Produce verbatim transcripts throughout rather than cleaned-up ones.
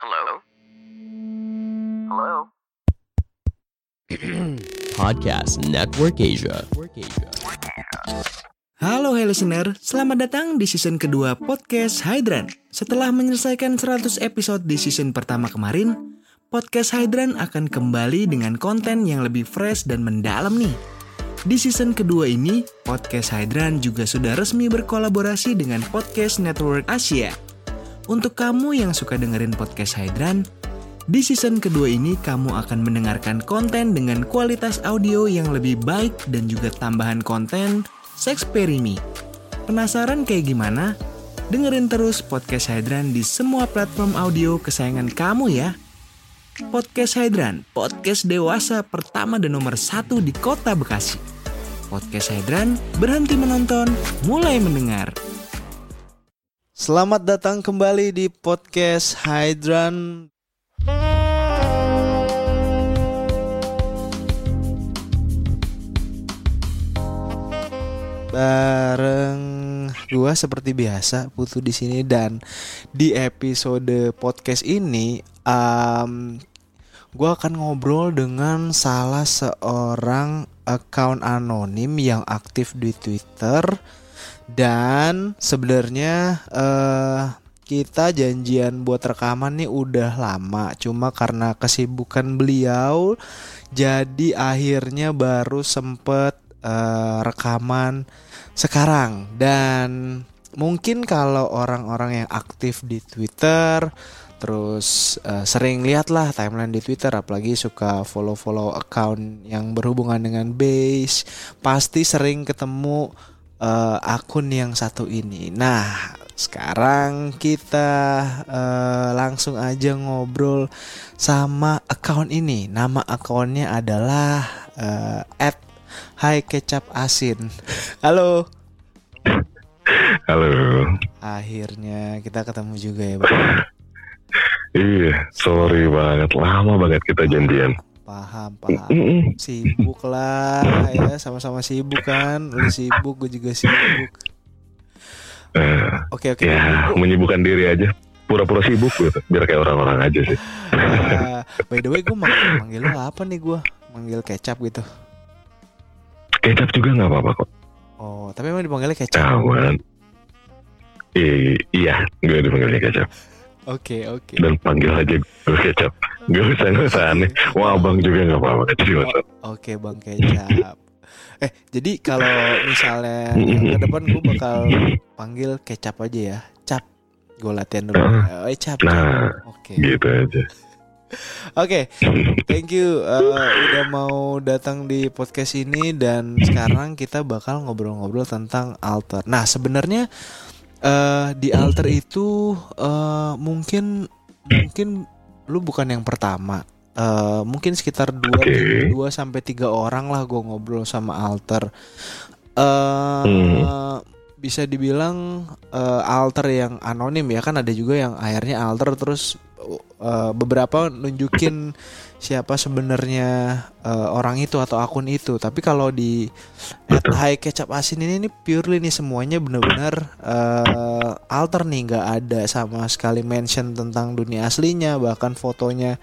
Hello? Hello. Podcast Network Asia. Halo, hey listener. Selamat datang di season kedua Podcast Hydrant. Setelah menyelesaikan seratus episode di season pertama kemarin, Podcast Hydrant akan kembali dengan konten yang lebih fresh dan mendalam nih. Di season kedua ini, Podcast Hydrant juga sudah resmi berkolaborasi dengan Podcast Network Asia. Untuk kamu yang suka dengerin Podcast Hydrant, di season kedua ini kamu akan mendengarkan konten dengan kualitas audio yang lebih baik dan juga tambahan konten seksperimi. Penasaran kayak gimana? Dengerin terus Podcast Hydrant di semua platform audio kesayangan kamu ya. Podcast Hydrant, podcast dewasa pertama dan nomor satu di kota Bekasi. Podcast Hydrant, berhenti menonton, mulai mendengar. Selamat datang kembali di Podcast Hydrant. Bareng gua seperti biasa Putu di sini, dan di episode podcast ini um, gua akan ngobrol dengan salah seorang account anonim yang aktif di Twitter, dan sebenarnya uh, kita janjian buat rekaman nih udah lama, cuma karena kesibukan beliau jadi akhirnya baru sempet Uh, rekaman sekarang. Dan mungkin kalau orang-orang yang aktif di Twitter, terus uh, sering lihatlah timeline di Twitter, apalagi suka follow-follow account yang berhubungan dengan base, pasti sering ketemu uh, akun yang satu ini. Nah, sekarang kita uh, langsung aja ngobrol sama account ini. Nama accountnya adalah uh, at Hikecapasin. Halo. Halo. Akhirnya kita ketemu juga ya, Bang. Iya, sorry banget, lama banget kita janjian. Paham, paham. Sibuk lah ya, sama-sama sibuk kan. Lu sibuk, gue juga sibuk. Uh, oke, oke. Ya, menyibukkan diri aja. Pura-pura sibuk gitu, biar kayak orang-orang aja sih. Uh, by the way, gue manggil, manggil lu apa nih gue? Manggil kecap gitu. Kecap juga gak apa-apa kok. Oh, tapi emang dipanggilnya kecap? Awan. I- iya, gue dipanggilnya kecap. Oke, okay, oke okay. Dan panggil aja gue kecap. Gak usah-usah aneh. Wah, abang juga gak apa-apa. Oh, oke, okay, bang kecap. Eh, jadi kalau misalnya ke depan gue bakal panggil kecap aja ya. Cap. Gue latihan dulu. uh, Eh, cap, cap. Nah, okay. Gitu aja. Oke, okay, thank you uh, udah mau datang di podcast ini, dan sekarang kita bakal ngobrol-ngobrol tentang alter. Nah, sebenarnya uh, di alter itu uh, mungkin mungkin lu bukan yang pertama. Uh, mungkin sekitar dua sampai tiga orang lah gue ngobrol sama alter. Uh, hmm. Bisa dibilang uh, alter yang anonim ya, kan ada juga yang akhirnya alter terus. Uh, beberapa nunjukin siapa sebenarnya uh, orang itu atau akun itu. Tapi kalau di Hikecapasin ini, ini purely nih semuanya benar-benar uh, alter nih, nggak ada sama sekali mention tentang dunia aslinya, bahkan fotonya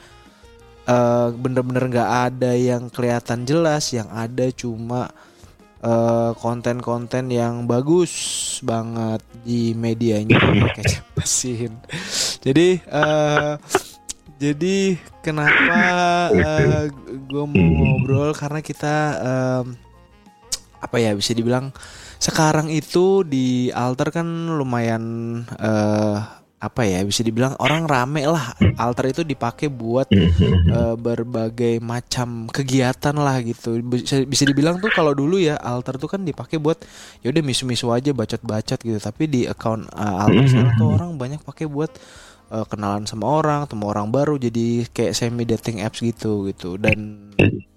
uh, benar-benar nggak ada yang kelihatan jelas. Yang ada cuma uh, konten-konten yang bagus banget di medianya Hikecapasin. Jadi, uh, jadi kenapa uh, gue mau ngobrol, karena kita uh, apa ya, bisa dibilang sekarang itu di alter kan lumayan uh, apa ya, bisa dibilang orang rame lah. Alter itu dipakai buat uh, berbagai macam kegiatan lah gitu. Bisa, bisa dibilang tuh kalau dulu ya alter tuh kan dipakai buat ya udah misu-misu aja, bacot-bacot gitu. Tapi di account uh, alter sekarang tuh orang banyak pakai buat uh, kenalan sama orang, temu orang baru, jadi kayak semi dating apps gitu gitu. Dan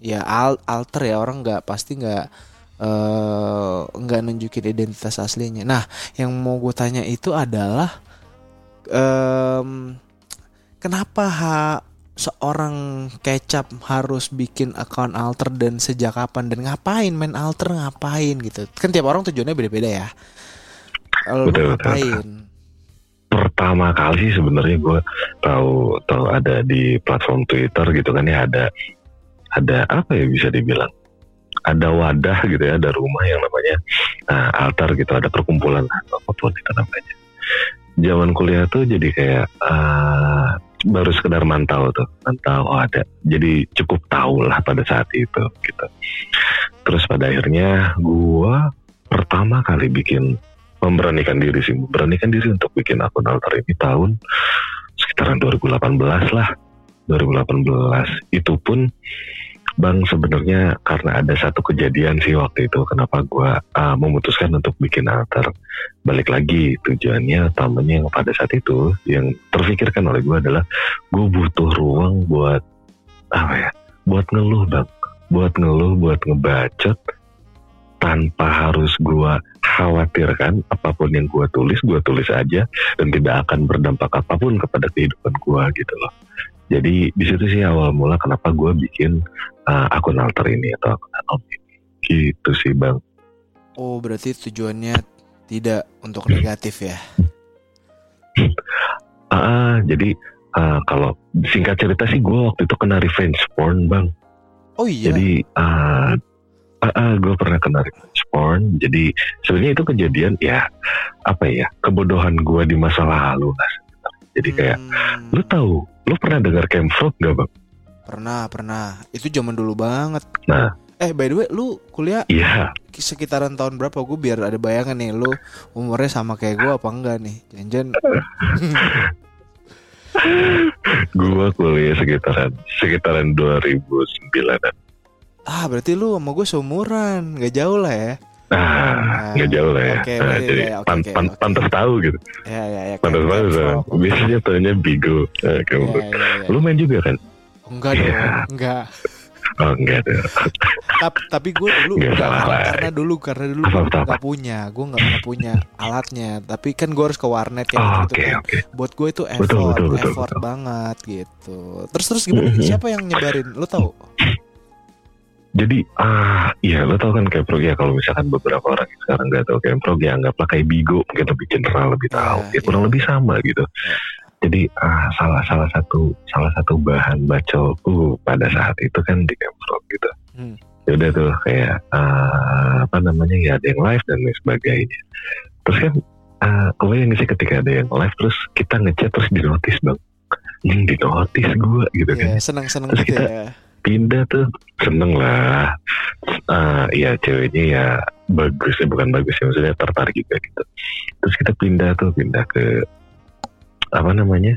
ya alter ya, orang nggak pasti nggak nggak uh, nunjukin identitas aslinya. Nah, yang mau gue tanya itu adalah um, kenapa ha, seorang Kecap harus bikin account alter dan sejak kapan, dan ngapain main alter, ngapain gitu? Kan tiap orang tujuannya beda-beda ya. Lalu betul, ngapain? Betul. Pertama kali sih sebenarnya gue tahu tahu ada di platform Twitter gitu kan ya, ada ada apa ya, bisa dibilang ada wadah gitu ya, ada rumah yang namanya nah, altar gitu, ada perkumpulan apapun itu namanya. Zaman kuliah tuh jadi kayak uh, baru sekedar mantau tuh, mantau oh ada, jadi cukup tahu lah pada saat itu gitu. Terus pada akhirnya gue pertama kali bikin, memberanikan diri sih, memberanikan diri untuk bikin akun alter ini tahun sekitaran dua ribu delapan belas lah, dua ribu delapan belas. Itu pun bang sebenarnya karena ada satu kejadian sih waktu itu, kenapa gue uh, memutuskan untuk bikin alter. Balik lagi tujuannya utamanya yang pada saat itu yang terfikirkan oleh gue adalah gue butuh ruang buat apa ya, buat ngeluh bang, buat ngeluh, buat ngebacot, tanpa harus gue khawatirkan apapun yang gue tulis, gue tulis aja dan tidak akan berdampak apapun kepada kehidupan gue gitu loh. Jadi di situ sih awal mula kenapa gue bikin uh, akun alter ini atau akun alter ini gitu sih bang. Oh berarti tujuannya tidak untuk negatif ya? Ah uh, jadi uh, kalau singkat cerita sih gue waktu itu kena revenge porn bang. Oh iya. Jadi uh, Uh, uh, gue pernah kena revenge porn. Jadi sebenarnya itu kejadian ya apa ya, kebodohan gue di masa lalu lah. Jadi kayak hmm. lu tahu, lu pernah dengar Kemprog gak bang? Pernah pernah. Itu zaman dulu banget. Nah. Eh by the way, lu kuliah yeah. sekitaran tahun berapa? Gue biar ada bayangan nih, lu umurnya sama kayak gue apa enggak nih? Jangan-jangan. Gue kuliah sekitaran sekitaran dua ribu sembilan. Ah berarti lu sama gue seumuran, nggak jauh lah ya? Nah, nggak nah, jauh lah ya. Okay, nah, berarti, jadi ya, okay, pan, okay, pan, okay. pantas tahu gitu. Ya ya ya. Pantas tahu. Biasanya tanya Bigo. Nah, ya, ya, ya. Lu main juga kan? Enggak dong, ya. enggak. Oh enggak dong. Tapi gue dulu enggak salah karena, karena dulu karena dulu nggak punya, gue nggak punya alatnya. Tapi kan gue harus ke warnet kayak oh, gitu. Okay, kan. okay. Buat gue itu effort, betul, betul, betul, effort betul. banget gitu. Terus terus gimana? Mm-hmm. Siapa yang nyebarin? Lu tahu? Jadi, ah, ya lo tau kan Kemprog ya, kalau misalkan beberapa orang yang sekarang gak tau Kemprog ya anggaplah kayak Bigo, mungkin lebih general, lebih tahu, ya, ya kurang iya. lebih sama gitu. Ya. Jadi, ah, salah salah satu salah satu bahan bacolku pada saat itu kan di Kemprog gitu. Hmm. Ya udah tuh kayak ah, apa namanya ya, ada yang live dan lain sebagainya. Terus kan, ah, kebayang sih ketika ada yang live terus kita ngechat terus di notice bang, yang di notice gue gitu kan. Ya, senang-senang terus gitu kita, ya. Pindah tuh seneng lah, uh, ya ceweknya ya bagus ya, bukan bagus ya maksudnya tertarik juga gitu. Terus kita pindah tuh, pindah ke apa namanya,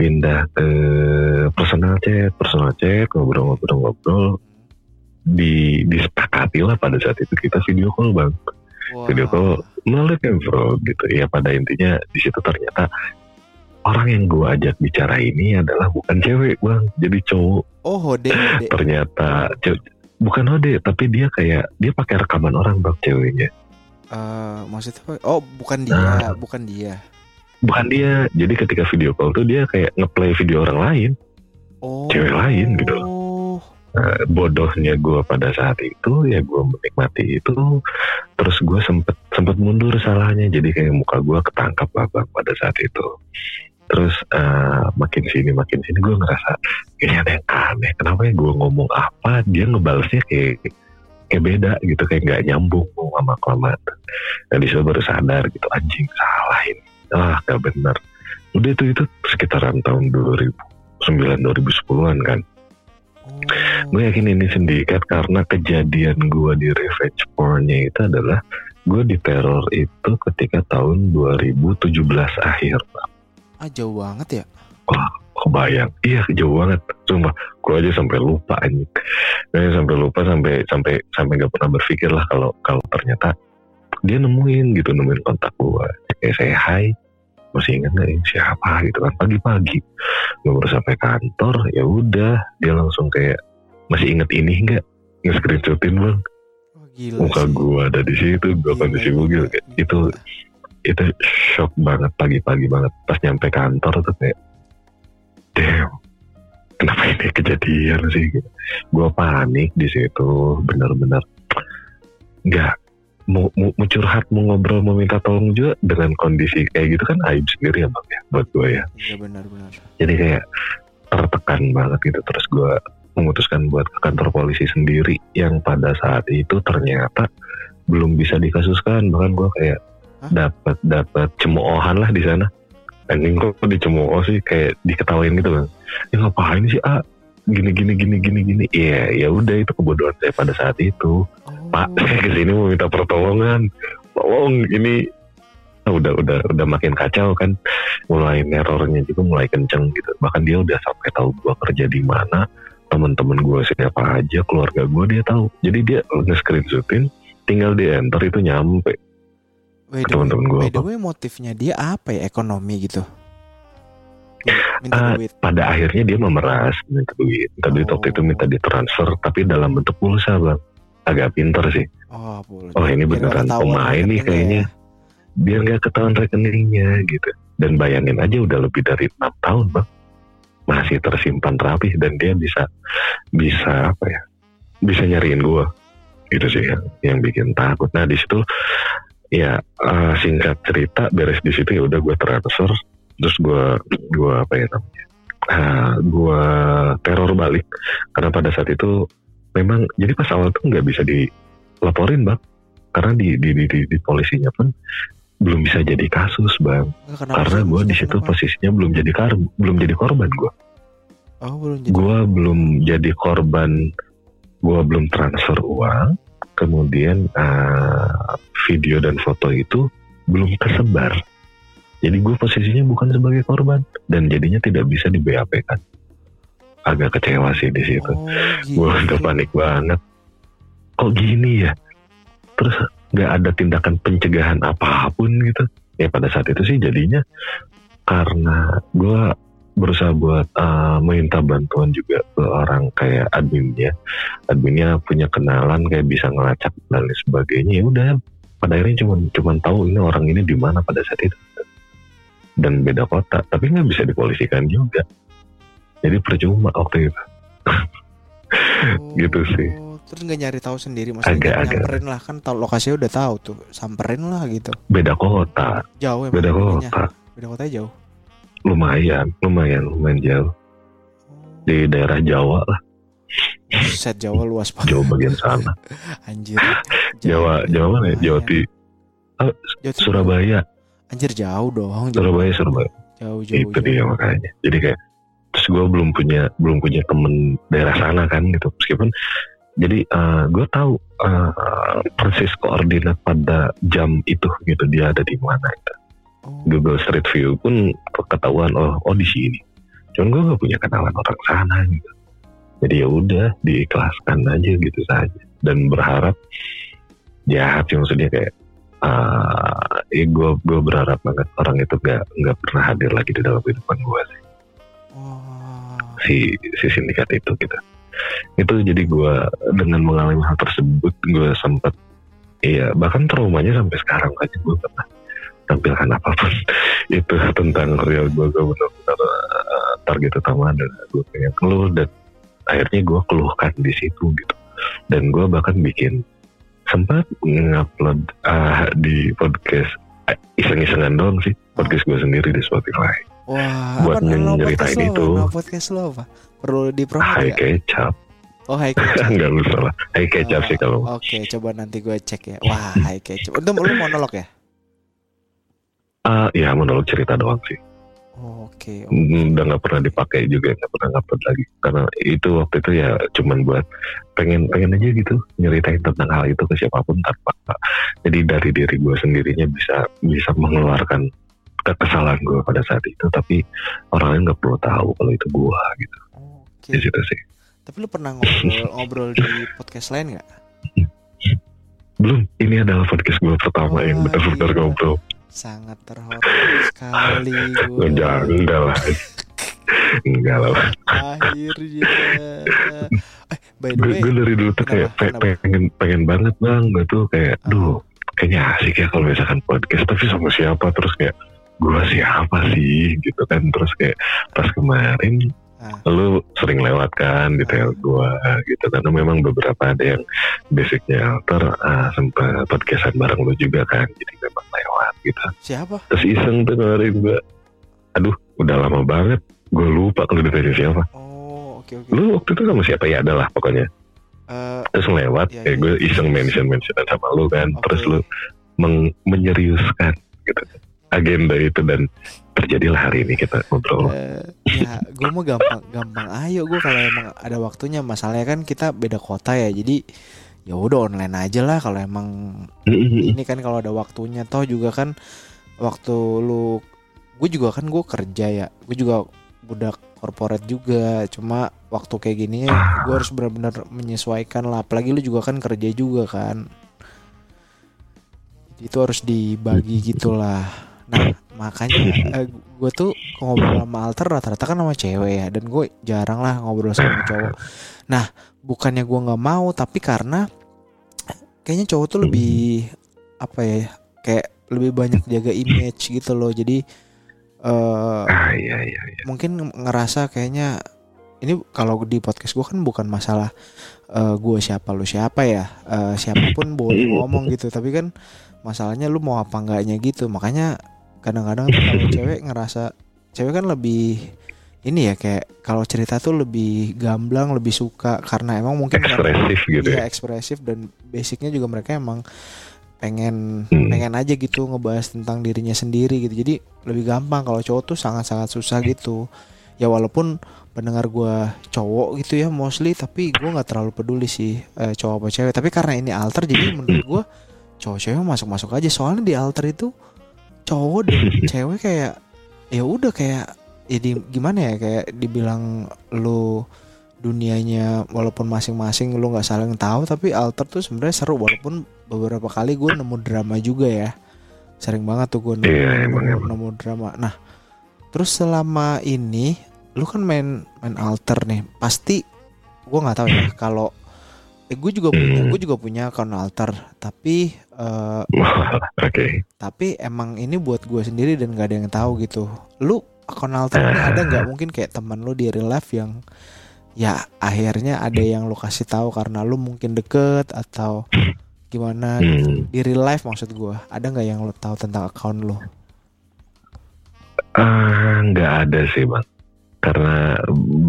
pindah ke personal chat, personal chat ngobrol-ngobrol-ngobrol, di disepakati lah pada saat itu kita video call bang, wow. video call melalui Kemprog gitu ya. Pada intinya di situ ternyata orang yang gue ajak bicara ini adalah bukan cewek bang, jadi cowok. Oh hode. hode. Ternyata cewek, bukan hode, tapi dia kayak dia pakai rekaman orang bang ceweknya. Uh, maksudnya? Oh bukan dia, nah, bukan dia. Bukan dia. Jadi ketika video call tuh dia kayak ngeplay video orang lain, oh. cewek lain gitu. Nah, bodohnya gue pada saat itu ya gue menikmati itu. Terus gue sempet sempet mundur salahnya, jadi kayak muka gue ketangkap lah bang pada saat itu. Terus uh, makin sini makin sini gue ngerasa kayaknya ada yang aneh, kenapa ya gue ngomong apa dia ngebalesnya kayak kayak beda gitu, kayak nggak nyambung lama-kelamaan. Nah disitu baru sadar gitu, anjing salah ini, ah nggak benar. Udah itu itu sekitaran tahun dua ribu sembilan dua ribu sepuluhan kan. Oh. Gue yakin ini sindikat karena kejadian gue di revenge porn-nya itu adalah gue diteror itu ketika tahun dua ribu tujuh belas akhir. Ah jauh banget ya? Wah kebayang, iya jauh banget, sumpah. Gue aja sampai lupa anjing, gue sampai lupa sampai sampai sampai nggak pernah berpikir lah kalau kalau ternyata dia nemuin gitu, nemuin kontak gue. Kayak saya hai, masih ingat nggak siapa gitu kan, pagi-pagi nggak baru sampai kantor, ya udah dia langsung kayak masih inget ini nggak, nge-screenshotin bang. Oh, gila muka sih. Gua ada di situ, gua kondisi bugil kayak itu itu shock banget pagi-pagi banget. Pas nyampe kantor tuh kayak damn, kenapa ini kejadian sih? Gua panik di situ, benar-benar nggak mau, mau, mau curhat, mau ngobrol, mau minta tolong juga dengan kondisi kayak gitu kan aib sendiri ya bang ya buat gue ya. Iya benar-benar. Jadi kayak tertekan banget gitu. Terus gue memutuskan buat ke kantor polisi sendiri yang pada saat itu ternyata belum bisa dikasuskan. Bahkan gue kayak dapat dapat cemoohan lah di sana. Anjing kok dicemooh sih, kayak diketawain gitu bang. Ya ngapain sih ah gini gini gini gini gini. Iya ya udah itu kebodohan saya pada saat itu. Pak, saya kesini mau minta pertolongan, tolong ini. Nah, udah udah udah makin kacau kan, mulai nerornya juga mulai kenceng gitu. Bahkan dia udah sampai tahu gue kerja di mana, teman-teman gue siapa aja, keluarga gue dia tahu. Jadi dia nge-screenshotin, tinggal dia enter itu nyampe ke teman-teman gue. By the way, motifnya dia apa ya, ekonomi gitu? Minta duit. Uh, pada akhirnya dia memeras minta duit, minta duit waktu itu minta ditransfer, tapi dalam bentuk pulsa bang. Agak pinter sih. Oh, oh ini beneran pemain nih kayaknya. Ya. Biar gak ketahuan rekeningnya gitu. Dan bayangin aja udah lebih dari enam tahun bang. Masih tersimpan rapi. Dan dia bisa. Bisa apa ya. Bisa nyariin gue. Gitu sih yang, yang bikin takut. Nah disitu. Ya uh, singkat cerita. Beres disitu ya udah gue transfer. Terus gue. Gue apa ya namanya. Uh, gue teror balik. Karena pada saat itu. Memang jadi pas awal tuh nggak bisa dilaporin bang, karena di di di di polisinya pun belum bisa jadi kasus bang, kenapa karena gue di situ posisinya belum jadi kar belum jadi korban gue, oh, gue belum jadi korban, gue belum transfer uang, kemudian uh, video dan foto itu belum tersebar, jadi gue posisinya bukan sebagai korban dan jadinya tidak bisa di B A P kan. Agak kecewa sih di situ, oh, gue udah panik banget. Kok gini ya? Terus nggak ada tindakan pencegahan apapun gitu. Ya pada saat itu sih jadinya karena gue berusaha buat uh, minta bantuan juga ke orang kayak adminnya, adminnya punya kenalan kayak bisa ngelacak dan lain sebagainya. Ya udah, pada akhirnya cuma cuma tahu ini orang ini di mana pada saat itu dan beda kota, tapi nggak bisa dipolisikan juga. Jadi percuma waktu itu. Oh, gitu sih. Terus gak nyari tahu sendiri, maksudnya nyamperin lah kan, lokasinya udah tahu tuh, samperin lah gitu. Beda kota. Jauh emang. Beda kota. Beda kotanya jauh. Lumayan, lumayan, lumayan jauh. Di daerah Jawa lah. Set Jawa luas banget. Jawa bagian sana. Anjir. Jawa, Jawa mana? Jawa di ah, Surabaya. Anjir jauh dong. Jauh. Surabaya, Surabaya. Jauh-jauh. Itu jauh, dia jauh. Makanya. Jadi kayak terus gue belum punya belum punya temen daerah sana kan gitu, meskipun jadi uh, gue tahu uh, persis koordinat pada jam itu gitu dia ada di mana gitu. Oh. Google Street View pun ketahuan oh oh di sini, cuman gue gak punya kenalan orang sana gitu, jadi ya udah diikhlaskan aja gitu saja dan berharap ya sih maksudnya kayak uh, ya gue gue berharap banget orang itu gak nggak pernah hadir lagi di dalam kehidupan gue sih. Oh. si si sindikat itu gitu itu jadi gue dengan mengalami hal tersebut gue sempat iya bahkan traumanya sampai sekarang aja gue pernah tampilkan apapun itu tentang real gue gue benar-benar uh, target utama adalah gue pengen keluh dan akhirnya gue keluhkan di situ gitu dan gue bahkan bikin sempat ngupload uh, di podcast uh, iseng-isengan doang sih podcast gue sendiri di Spotify. Wah, buat menceritain itu. Nah, podcast lo apa? Perlu dipromosi enggak? Kecap. Oh, hai Kecap. Enggak usah lah. Hai Kecap oh, sih kalau. Oke, okay, coba nanti gue cek ya. Wah, hai Kecap. Itu lu monolog ya? Ah, uh, ya monolog cerita doang sih. Oh, oke. Okay, okay. Udah enggak pernah dipakai juga, enggak pernah ngupload lagi karena itu waktu itu ya cuman buat pengen pengen aja gitu nyeritain tentang hal itu ke siapapun tanpa. Jadi dari diri gue sendirinya bisa bisa mengeluarkan kesalahan gue pada saat itu, tapi orang lain nggak perlu tahu kalau itu gue gitu. Okay. Di situ sih. Tapi lu pernah ngobrol-ngobrol di podcast lain nggak? Belum. Ini adalah podcast gue pertama oh, yang benar-benar iya. ngobrol. sangat terhormat sekali gue. Enggak, enggak lah. Enggak lah. Akhirnya. Eh, by the way, gue dari dulu tuh kayak pengen pengen banget bang, gue tuh kayak, duh, kayaknya asik ya kalau misalkan podcast, tapi sama siapa, terus kayak gue siapa sih gitu kan, terus kayak pas kemarin ah. Lu sering lewat kan di tel gue gitu, karena memang beberapa ada yang basicnya alter ah, sempat podcastan bareng lu juga kan, jadi memang lewat gitu. Siapa? Terus iseng tuh kemarin gue, aduh udah lama banget gue lupa kalau depannya siapa. Oh oke okay, oke okay. Lu waktu itu sama siapa ya, adalah pokoknya uh, terus lewat ya, ya, ya. Gue iseng mention-mentionan sama lu kan okay. Terus lu meng- menyeriuskan gitu agenda itu, dan terjadilah hari ini kita ngobrol. Uh, ya, gue mau gampang-gampang ayo gue kalau emang ada waktunya, masalahnya kan kita beda kota ya, jadi ya udah online aja lah kalau emang ini kan kalau ada waktunya, toh juga kan waktu lu, gue juga kan gue kerja ya, gue juga budak korporat juga, cuma waktu kayak gini gue harus benar-benar menyesuaikan lah, apalagi lu juga kan kerja juga kan, itu harus dibagi gitulah. Nah makanya uh, gue tuh ngobrol sama alter rata-rata kan sama cewek ya, dan gue jarang lah ngobrol sama cowok. Nah bukannya gue nggak mau, tapi karena kayaknya cowok tuh lebih apa ya, kayak lebih banyak jaga image gitu loh, jadi uh, ah, iya, iya, iya. mungkin ngerasa kayaknya ini kalau di podcast gue kan bukan masalah uh, gue siapa lu siapa ya, uh, siapapun boleh ngomong gitu, tapi kan masalahnya lu mau apa enggaknya gitu. Makanya kadang-kadang kalau cewek ngerasa, cewek kan lebih ini ya, kayak kalau cerita tuh lebih gamblang, lebih suka, karena emang mungkin ekspresif mereka, gitu ya, ekspresif, dan basicnya juga mereka emang pengen hmm. pengen aja gitu ngebahas tentang dirinya sendiri gitu, jadi lebih gampang. Kalau cowok tuh sangat-sangat susah gitu ya, walaupun pendengar gue cowok gitu ya mostly, tapi gue nggak terlalu peduli sih eh, cowok apa cewek, tapi karena ini alter jadi menurut gue cowok cewek masuk-masuk aja, soalnya di alter itu cowok dan cewek kayak ya udah kayak ya di, gimana ya, kayak dibilang lu dunianya walaupun masing-masing lu nggak saling tahu, tapi alter tuh sebenarnya seru, walaupun beberapa kali gue nemu drama juga ya, sering banget tuh gue nemu, yeah, nemu, nemu, nemu drama. Nah terus selama ini lu kan main main alter nih, pasti gue nggak tahu ya kalau Eh, gue juga punya, gue juga punya akun alter, tapi, uh, okay. tapi emang ini buat gue sendiri dan gak ada yang tahu gitu. Lu akun alter ini ada nggak, mungkin kayak teman lu di real life yang, ya akhirnya ada yang lu kasih tahu karena lu mungkin deket atau gimana gitu. Di real life maksud gue, ada nggak yang lu tahu tentang akun lu? Uh, gak ada sih bang, karena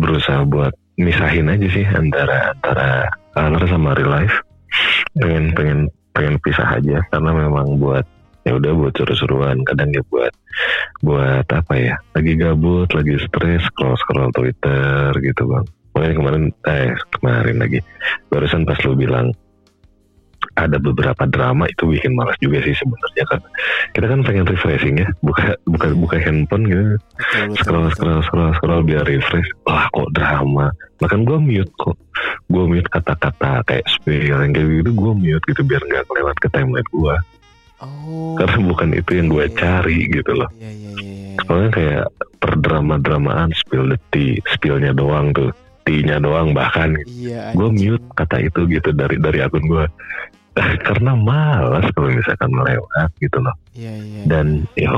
berusaha buat misahin aja sih antara antara alter sama real life, pengen pengen pengen pisah aja, karena memang buat ya udah buat seru-seruan, kadang ya buat buat apa ya, lagi gabut, lagi stres, scroll scroll Twitter gitu bang. Makanya kemarin eh kemarin lagi barusan pas lu bilang ada beberapa drama, itu bikin malas juga sih sebenarnya, kan kita kan pengen refreshing ya, buka buka buka handphone gitu, scroll scroll scroll scroll biar refresh, lah kok drama, bahkan gue mute kok, gue mute kata-kata kayak spill yang kayak gitu, gue mute gitu biar nggak kelewat ke timeline gue. Oh, karena bukan itu yang gue yeah. cari gitu loh. Yeah, yeah, yeah. Soalnya kayak perdrama-dramaan spill the tea, spillnya doang tuh, tea-nya doang bahkan. Yeah, gue mute kata itu gitu dari dari akun gue. Karena malas kalau misalkan melewat gitu loh. Iya, iya. Dan ya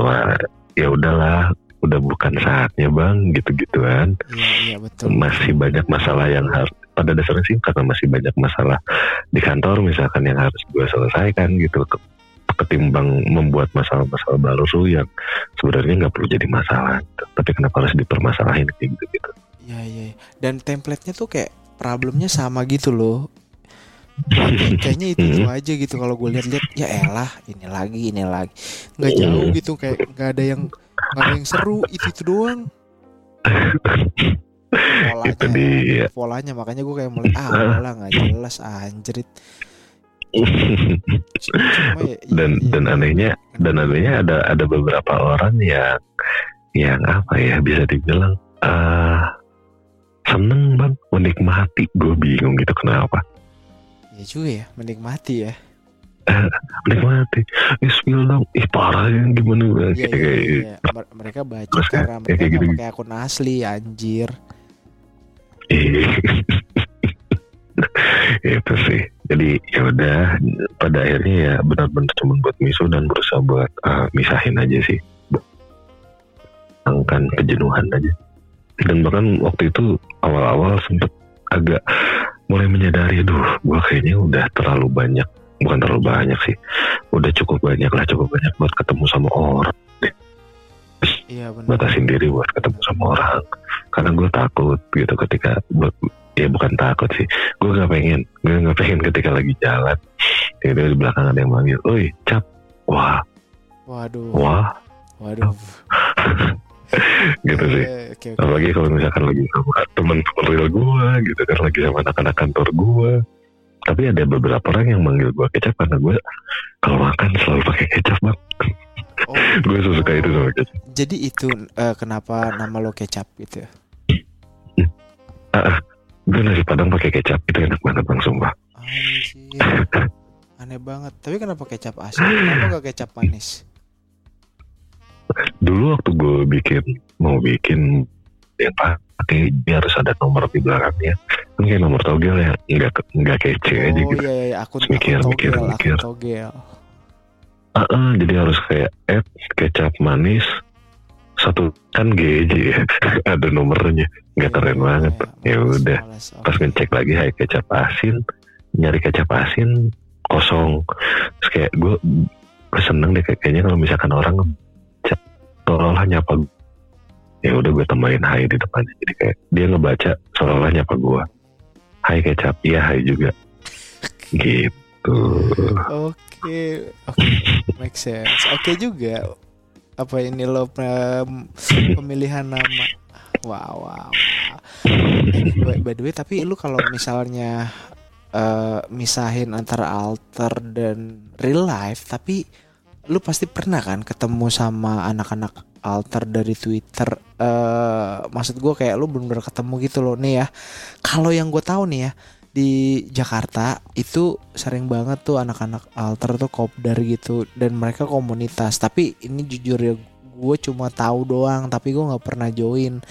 ya udahlah, udah bukan saatnya bang gitu-gituan. Iya, iya betul. Masih banyak masalah yang harus, pada dasarnya sih karena masih banyak masalah di kantor misalkan yang harus gue selesaikan gitu, ketimbang membuat masalah-masalah baru yang sebenarnya nggak perlu jadi masalah, tapi kenapa harus dipermasalahin kayak gitu-gitu. Iya, iya. Dan template-nya tuh kayak problemnya sama gitu loh. Kayaknya itu itu aja gitu kalau gue lihat-lihat, ya elah ini lagi ini lagi, nggak jauh gitu, kayak nggak ada yang nggak ada yang seru, itu itu doang polanya, itu dia polanya. Makanya gue kayak mulai ah elah nggak jelas anjrit. Cuma, ya, dan ya, dan anehnya dan anehnya ada ada beberapa orang yang yang apa ya, bisa dibilang uh, seneng bang menikmati, gue bingung gitu kenapa. Ya juga ya, menikmati ya. nikmati. Spill dong. Ih parah ya gimana ya, kayak, ya, ya. Mereka baca terus, cara ya, mereka gitu, pakai akun asli anjir. Itu sih. Jadi ya udah pada akhirnya ya benar-benar cuma buat misuh dan berusaha buat uh, misahin aja sih. Angkan kejenuhan aja. Dan bahkan waktu itu awal-awal sempet agak mulai menyadari, aduh gue kayaknya udah terlalu banyak, bukan terlalu banyak sih, udah cukup banyak lah, cukup banyak buat ketemu sama orang deh. Iya, bener. Batasin diri buat ketemu sama orang, karena gue takut gitu ketika, ya bukan takut sih, gue gak pengen, gue gak pengen ketika lagi jalan gitu di belakang ada yang manggil, oi Cap, wah, waduh, wah, waduh, gitu sih. Okay, okay. Apalagi kalau misalkan lagi sama teman real gue gitu kan, lagi sama anak-anak kantor gue. Tapi ada beberapa orang yang manggil gue Kecap karena gue kalau makan selalu pakai kecap bang. Oh, gue suka itu sama kecap. Jadi itu uh, kenapa nama lo Kecap gitu? Ah, gue nasi padang pakai kecap itu enak banget bang, sumpah. Aneh banget. Tapi kenapa kecap asin? Kenapa gak kecap manis? Dulu waktu gue bikin mau bikin yang pakai dia harus ada nomor di belakangnya, kan kayak nomor togel ya, nggak nggak kece oh, aja gitu. Oh iya iya, aku mikir mikir mikir. Ah uh-uh, jadi harus kayak app kecap manis satu kan G J ya, ada nomornya, nggak keren yeah, banget. Yeah, ya udah, pas ngecek lagi hai kecap asin, nyari kecap asin kosong. Terus kayak gue seneng deh kayaknya kalau misalkan orang seolah-olah nyapa, ya udah gue tambahin hai di depannya, jadi kayak dia ngebaca seolah-olah nyapa gue, hai Kecap, iya hai juga, gitu. Oke, okay. Okay. Make sense. Oke okay juga. Apa ini lo pemilihan nama? Wow, wow. Eh, by the way, tapi lu kalau misalnya uh, misahin antara alter dan real life, tapi lu pasti pernah kan ketemu sama anak-anak alter dari Twitter. Uh, maksud gue kayak lu bener-bener ketemu gitu loh nih ya. Kalau yang gue tahu nih ya, di Jakarta itu sering banget tuh anak-anak alter tuh kopdar gitu. Dan mereka komunitas. Tapi ini jujur ya, gue cuma tahu doang. Tapi gue nggak pernah join.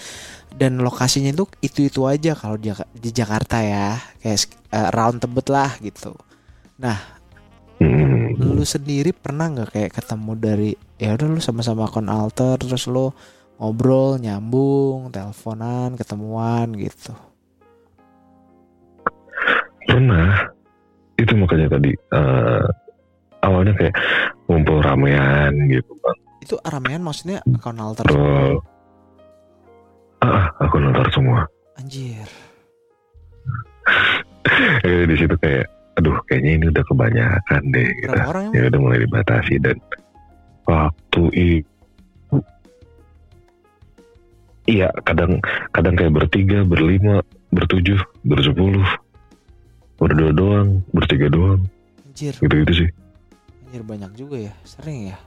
Dan lokasinya tuh itu-itu aja kalau di, di Jakarta ya, kayak uh, round Tebet lah gitu. Nah. Hmm. Lu sendiri pernah nggak kayak ketemu dari ya udah lu sama-sama akun alter terus lu ngobrol nyambung teleponan ketemuan gitu? Pernah, itu makanya tadi uh, awalnya kayak ngumpul ramean gitu bang. Itu ramean maksudnya akun alter semua? Ah uh, akun alter semua. Anjir. Eh di situ kayak aduh kayaknya ini udah kebanyakan deh gitu. Ya udah mulai dibatasi dan waktu itu iya kadang kadang kayak bertiga, berlima, bertujuh, bersepuluh, berdua doang, bertiga doang. Anjir. Gitu-gitu sih. Anjir banyak juga ya, sering ya.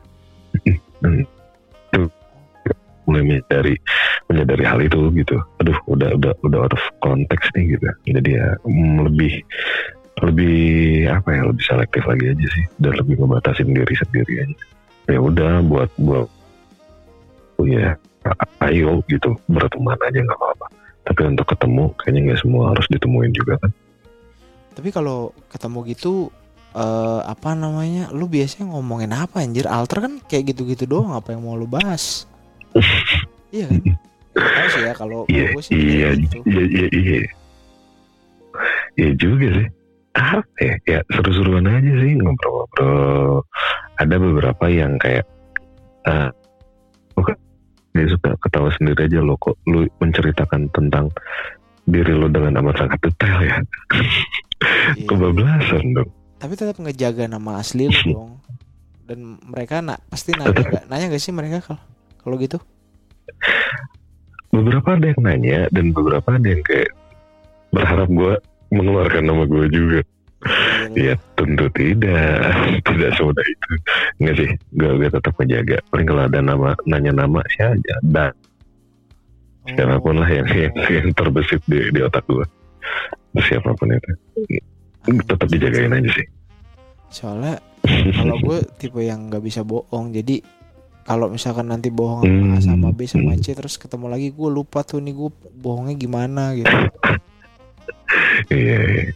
Mulai mencari menyadari hal itu gitu. Aduh udah udah udah out of konteks nih gitu. Jadi ya lebih lebih apa ya, lebih selektif lagi aja sih dan lebih ngebatasin diri sendiri aja. Ya udah buat buat punya ayo gitu berteman aja nggak apa-apa, tapi untuk ketemu kayaknya nggak semua harus ditemuin juga kan. Tapi kalau ketemu gitu eh, apa namanya, lu biasanya ngomongin apa anjir? Alter kan kayak gitu-gitu doang, apa yang mau lu bahas? Iya kan? Tahu sih ya kalau iya iya iya iya iya juga sih. Ah, ya, ya seru-seruan aja sih ngobrol-ngobrol. Ada beberapa yang kayak uh, oke, dia suka ketawa sendiri aja lo kok lu menceritakan tentang diri lo dengan amat sangat detail ya. Iya. Kebablasan dong. Tapi tetap ngejaga nama asli lo dong. Dan mereka na- pasti nanya gak, nanya gak sih mereka kalau kalau gitu? Beberapa ada yang nanya dan beberapa ada yang kayak berharap gue mengeluarkan nama gue juga. Ya tentu tidak, tidak semudah itu. Enggak sih, gue, gue tetap menjaga. Paling kalau ada nama, nanya nama sih aja. Dan siapapun lah yang, yang, yang terbesit di, di otak gue, siapapun itu tetap dijagain aja sih. Soalnya Kalau gue tipe yang nggak bisa bohong, jadi kalau misalkan nanti bohong sama A sama B sama C terus ketemu lagi gue lupa tuh nih gue bohongnya gimana gitu. Iya.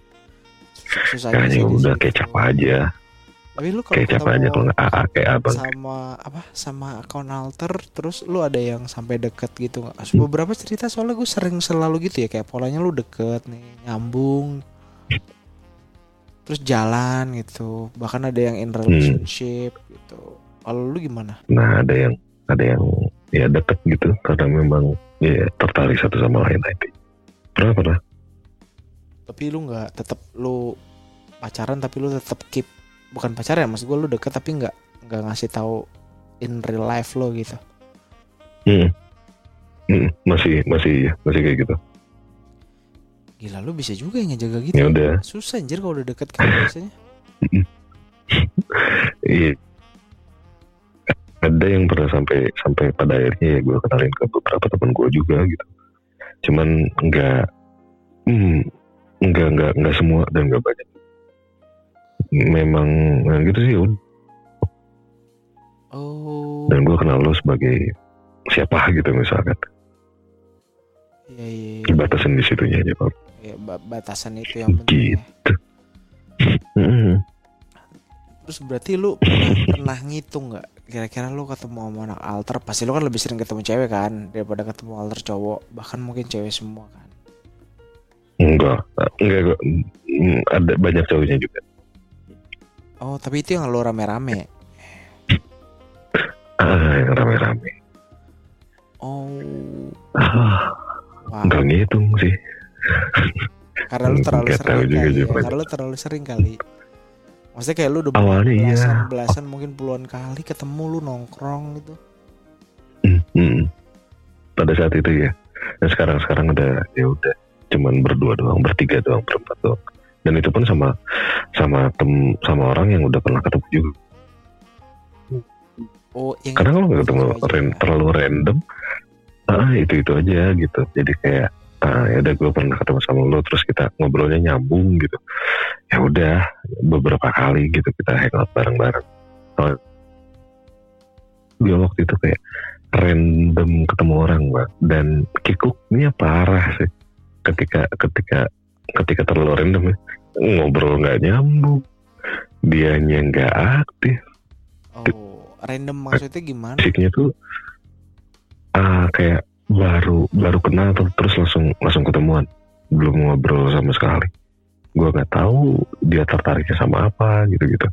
Susah aja sih. Udah kecap aja. Tapi lu kalau kecap aja kalau nggak A A kayak apa? Sama apa? Sama account alter terus lu ada yang sampai deket gitu nggak? Beberapa cerita soalnya gue sering selalu gitu ya kayak polanya lu deket nih nyambung. Terus jalan gitu, bahkan ada yang in relationship hmm. gitu. Kalau lu gimana? Nah ada yang ada yang ya deket gitu karena memang ya tertarik satu sama lain nanti. Pernah pernah. Tapi lu nggak tetap lu pacaran tapi lu tetap keep bukan pacaran ya maksud gue lu deket tapi nggak nggak ngasih tahu in real life lo gitu. Hmm. hmm masih masih masih kayak gitu. Gila lu bisa juga yang ngejaga gitu. Ya udah. Susah anjir kalau udah deket kan biasanya. Iya. Ada yang pernah sampai sampai pada akhirnya ya gue kenalin ke beberapa teman gue juga gitu. Cuman enggak hmm, enggak enggak enggak semua dan enggak banyak. Memang nah gitu sih Un. Oh. Dan gue kenal lu sebagai siapa gitu misalkan. Ya, ya, ya. Batasan di situnya aja Pak. Ya, batasan itu yang penting. Gitu. Ya. Terus berarti lu pernah, pernah ngitung nggak? Kira-kira lu ketemu sama anak alter, pasti lu kan lebih sering ketemu cewek kan daripada ketemu alter cowok, bahkan mungkin cewek semua kan? Enggak, enggak, ada banyak cowoknya juga. Oh, tapi itu yang lu rame-rame. Ah, yang rame-rame. Oh. Ah. Enggak ngitung sih. Karena lu terlalu gak sering kali ya. Karena lu terlalu sering kali. Maksudnya kayak lu udah belasan, iya. belasan mungkin puluhan kali ketemu lu nongkrong gitu. Mm-hmm. Pada saat itu ya. Dan sekarang-sekarang udah ya udah cuman berdua doang, bertiga doang, berempat doang. Dan itu pun sama sama tem sama orang yang udah pernah ketemu juga. Oh, yang karena kalau nggak ketemu ren, terlalu random. Ah itu-itu aja gitu. Jadi kayak ah ya udah gue pernah ketemu sama lo terus kita ngobrolnya nyambung gitu. Ya udah beberapa kali gitu kita hangout bareng-bareng. Oh, gue waktu itu kayak random ketemu orang, Bang. Dan kikuknya parah sih. Ketika ketika ketika terlalu random ya. Ngobrol enggak nyambung. Dianya enggak aktif. Oh, random maksudnya gimana? Siknya tuh ah kayak baru baru kenal terus langsung langsung ketemuan, belum ngobrol sama sekali. Gue nggak tahu dia tertariknya sama apa gitu-gitu.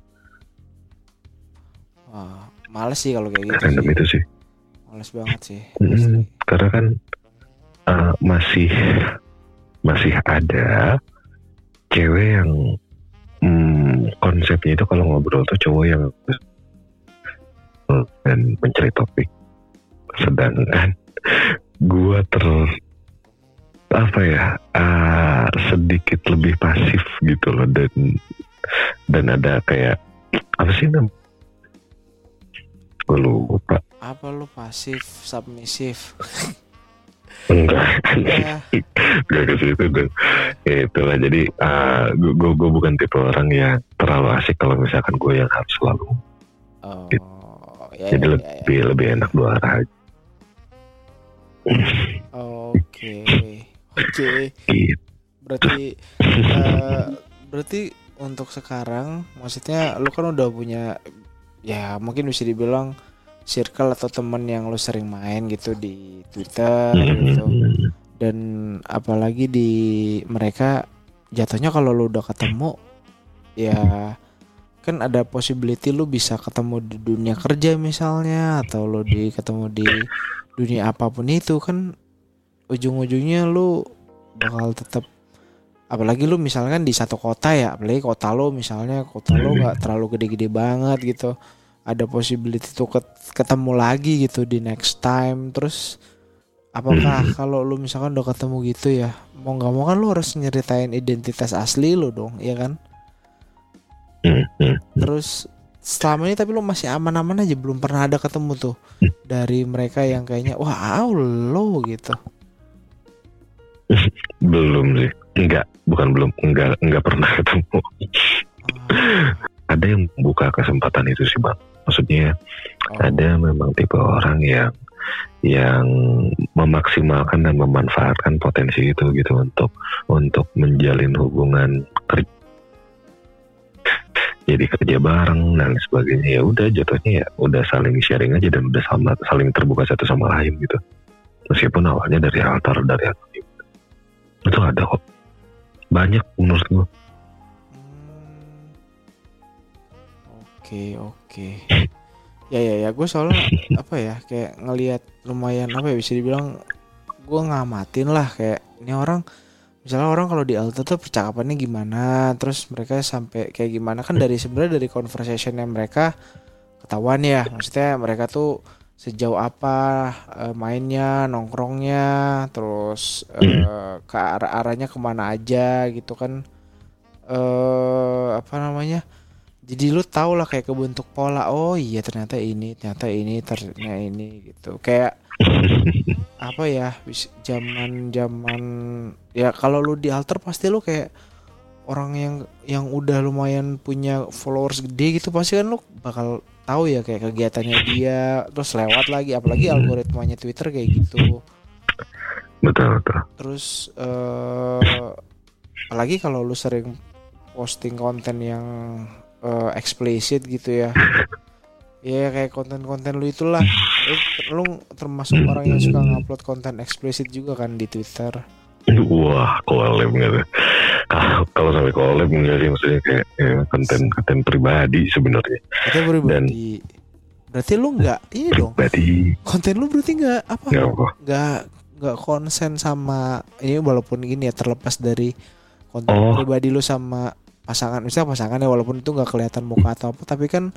Wah, males sih kalau kayak gitu. Random sih. Itu sih. Males banget sih. Hmm, karena kan uh, masih masih ada cewek yang hmm, konsepnya itu kalau ngobrol tuh cowok yang dan mencari topik. Sedangkan gue ter apa ya uh, sedikit lebih pasif gitu loh dan dan ada kayak apa sih namanya gue lupa apa lu pasif submisif enggak enggak ke situ dong ya, itulah jadi uh, gue gue bukan tipe orang yang terlalu asik kalau misalkan gue yang harus selalu oh, gitu. Ya, jadi ya, lebih ya. Lebih enak dua arah aja. Oke, oke. Berarti, uh, berarti untuk sekarang, maksudnya lu kan udah punya, ya mungkin bisa dibilang circle atau teman yang lu sering main gitu di Twitter gitu. Dan apalagi di mereka jatuhnya kalau lu udah ketemu, ya kan ada possibility lu bisa ketemu di dunia kerja misalnya, atau lu di ketemu di dunia apapun itu kan ujung-ujungnya lu bakal tetap apalagi lu misalkan di satu kota ya apalagi kota lu misalnya kota lu nggak terlalu gede-gede banget gitu ada possibility tuh ketemu lagi gitu di next time. Terus apakah kalau lu misalkan udah ketemu gitu ya mau nggak mau kan lu harus nyeritain identitas asli lu dong ya kan. Terus selama ini tapi lo masih aman-aman aja belum pernah ada ketemu tuh dari mereka yang kayaknya wah lo gitu. Belum sih, enggak bukan belum enggak enggak pernah ketemu. Ah. ada yang buka kesempatan itu sih Bang. Maksudnya oh. ada memang tipe orang yang yang memaksimalkan dan memanfaatkan potensi itu gitu untuk untuk menjalin hubungan kerja, jadi kerja bareng dan sebagainya. Ya udah jatuhnya ya udah saling sharing aja dan udah sama, saling terbuka satu sama lain gitu. Meskipun awalnya dari altar dari aku gitu. Itu ada kok banyak menurut gue. Oke oke. Ya ya ya gue soalnya apa ya kayak ngelihat lumayan apa ya bisa dibilang gue ngamatin lah kayak ini orang misalnya orang kalau di altar tuh percakapannya gimana, terus mereka sampai kayak gimana kan dari sebenarnya dari conversationnya mereka ketahuan ya maksudnya mereka tuh sejauh apa mainnya, nongkrongnya, terus eh, ke arah-arahnya kemana aja gitu kan eh, apa namanya. Jadi lu tau lah kayak kebentuk pola. Oh iya ternyata ini, ternyata ini, ternyata ini gitu. Kayak apa ya? Zaman-zaman ya kalau lu di altar pasti lu kayak orang yang yang udah lumayan punya followers gede gitu pasti kan lu bakal tahu ya kayak kegiatannya dia. Terus lewat lagi apalagi algoritmanya Twitter kayak gitu. Betul, betul. Terus eh, apalagi kalau lu sering posting konten yang Uh, eksplisit gitu ya. Ya yeah, kayak konten-konten lu itulah. Lu, lu termasuk orang yang suka ngupload konten eksplisit juga kan di Twitter. Wah collab gitu. Kalau kalau sampai collab enggak sih, maksudnya kayak ya, konten konten pribadi sebenarnya. Konten pribadi. Dan berarti lu enggak ini dong. Pribadi. Konten lu berarti enggak apa? Enggak enggak konsen sama ini walaupun gini ya terlepas dari konten oh. pribadi lu sama pasangan, misalnya pasangan ya walaupun itu nggak kelihatan muka atau apa, tapi kan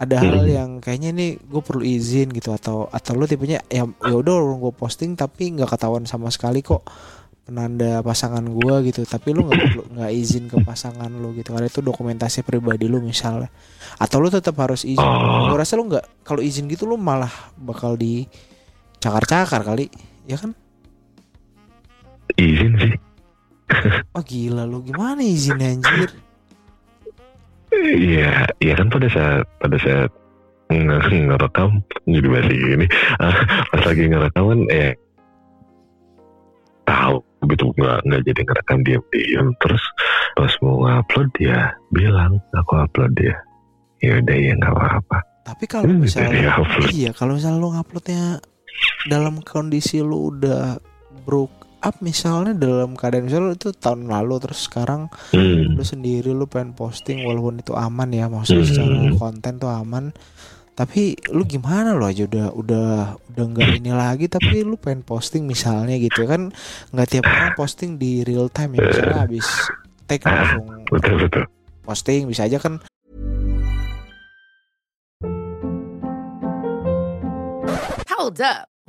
ada hmm. hal yang kayaknya ini gue perlu izin gitu atau atau lu tipenya ya ya udah orang gue posting tapi nggak ketahuan sama sekali kok penanda pasangan gue gitu, tapi lu nggak nggak izin ke pasangan lu gitu karena itu dokumentasi pribadi lu misalnya, atau lu tetap harus izin. Gue rasa lu nggak kalau izin gitu lu malah bakal dicakar-cakar kali, ya kan? Izin sih. Oh gila lu gimana izin anjir? Iya, iya kan pada saat pada saat ngerekam jadi masih gini. Pas lagi ngerekam kan eh tahu gitu nggak nggak jadi ngerekam diam-diam, terus pas mau upload dia bilang aku upload dia. Ya udah ya nggak apa-apa. Tapi kalau misalnya iya kalau misalnya lu uploadnya dalam kondisi lu udah broke up misalnya dalam keadaan misalnya itu tahun lalu terus sekarang hmm. lu sendiri lu pengen posting walaupun itu aman ya maksudnya hmm. secara konten tuh aman tapi lu gimana lu aja udah udah udah nggak ini lagi tapi lu pengen posting misalnya gitu kan nggak tiap orang posting di real time ya misalnya habis take langsung posting bisa aja kan. Hold up.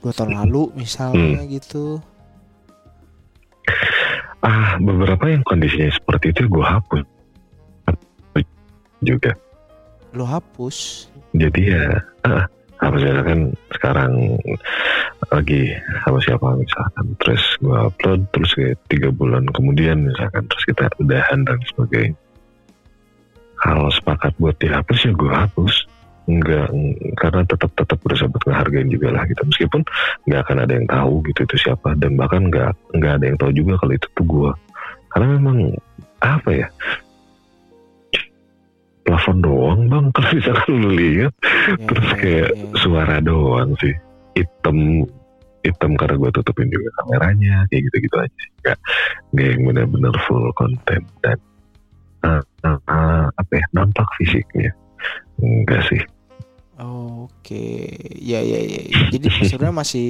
Dua tahun lalu misalnya hmm. gitu. Ah, beberapa yang kondisinya seperti itu gue hapus juga. Lo hapus? Jadi ya ah, hapus misalkan sekarang lagi sama siapa misalkan, terus gue upload, terus kayak tiga bulan kemudian misalkan, terus kita udahan dan sebagainya. Kalau sepakat buat dihapus ya gue hapus. Enggak, karena tetap tetap bersahabat ngehargain juga lah gitu, meskipun nggak akan ada yang tahu gitu itu siapa, dan bahkan nggak nggak ada yang tahu juga kalau itu tuh gue, karena memang apa ya plafon doang bang kalau misalkan lu lihat, yeah, terus kayak yeah. suara doang sih, hitam hitam karena gue tutupin juga kameranya, kayak gitu-gitu aja, nggak nggak yang benar-benar full konten dan uh, uh, uh, apa ya nampak fisiknya enggak sih. Oh, oke, okay. ya ya ya. Jadi sebenarnya masih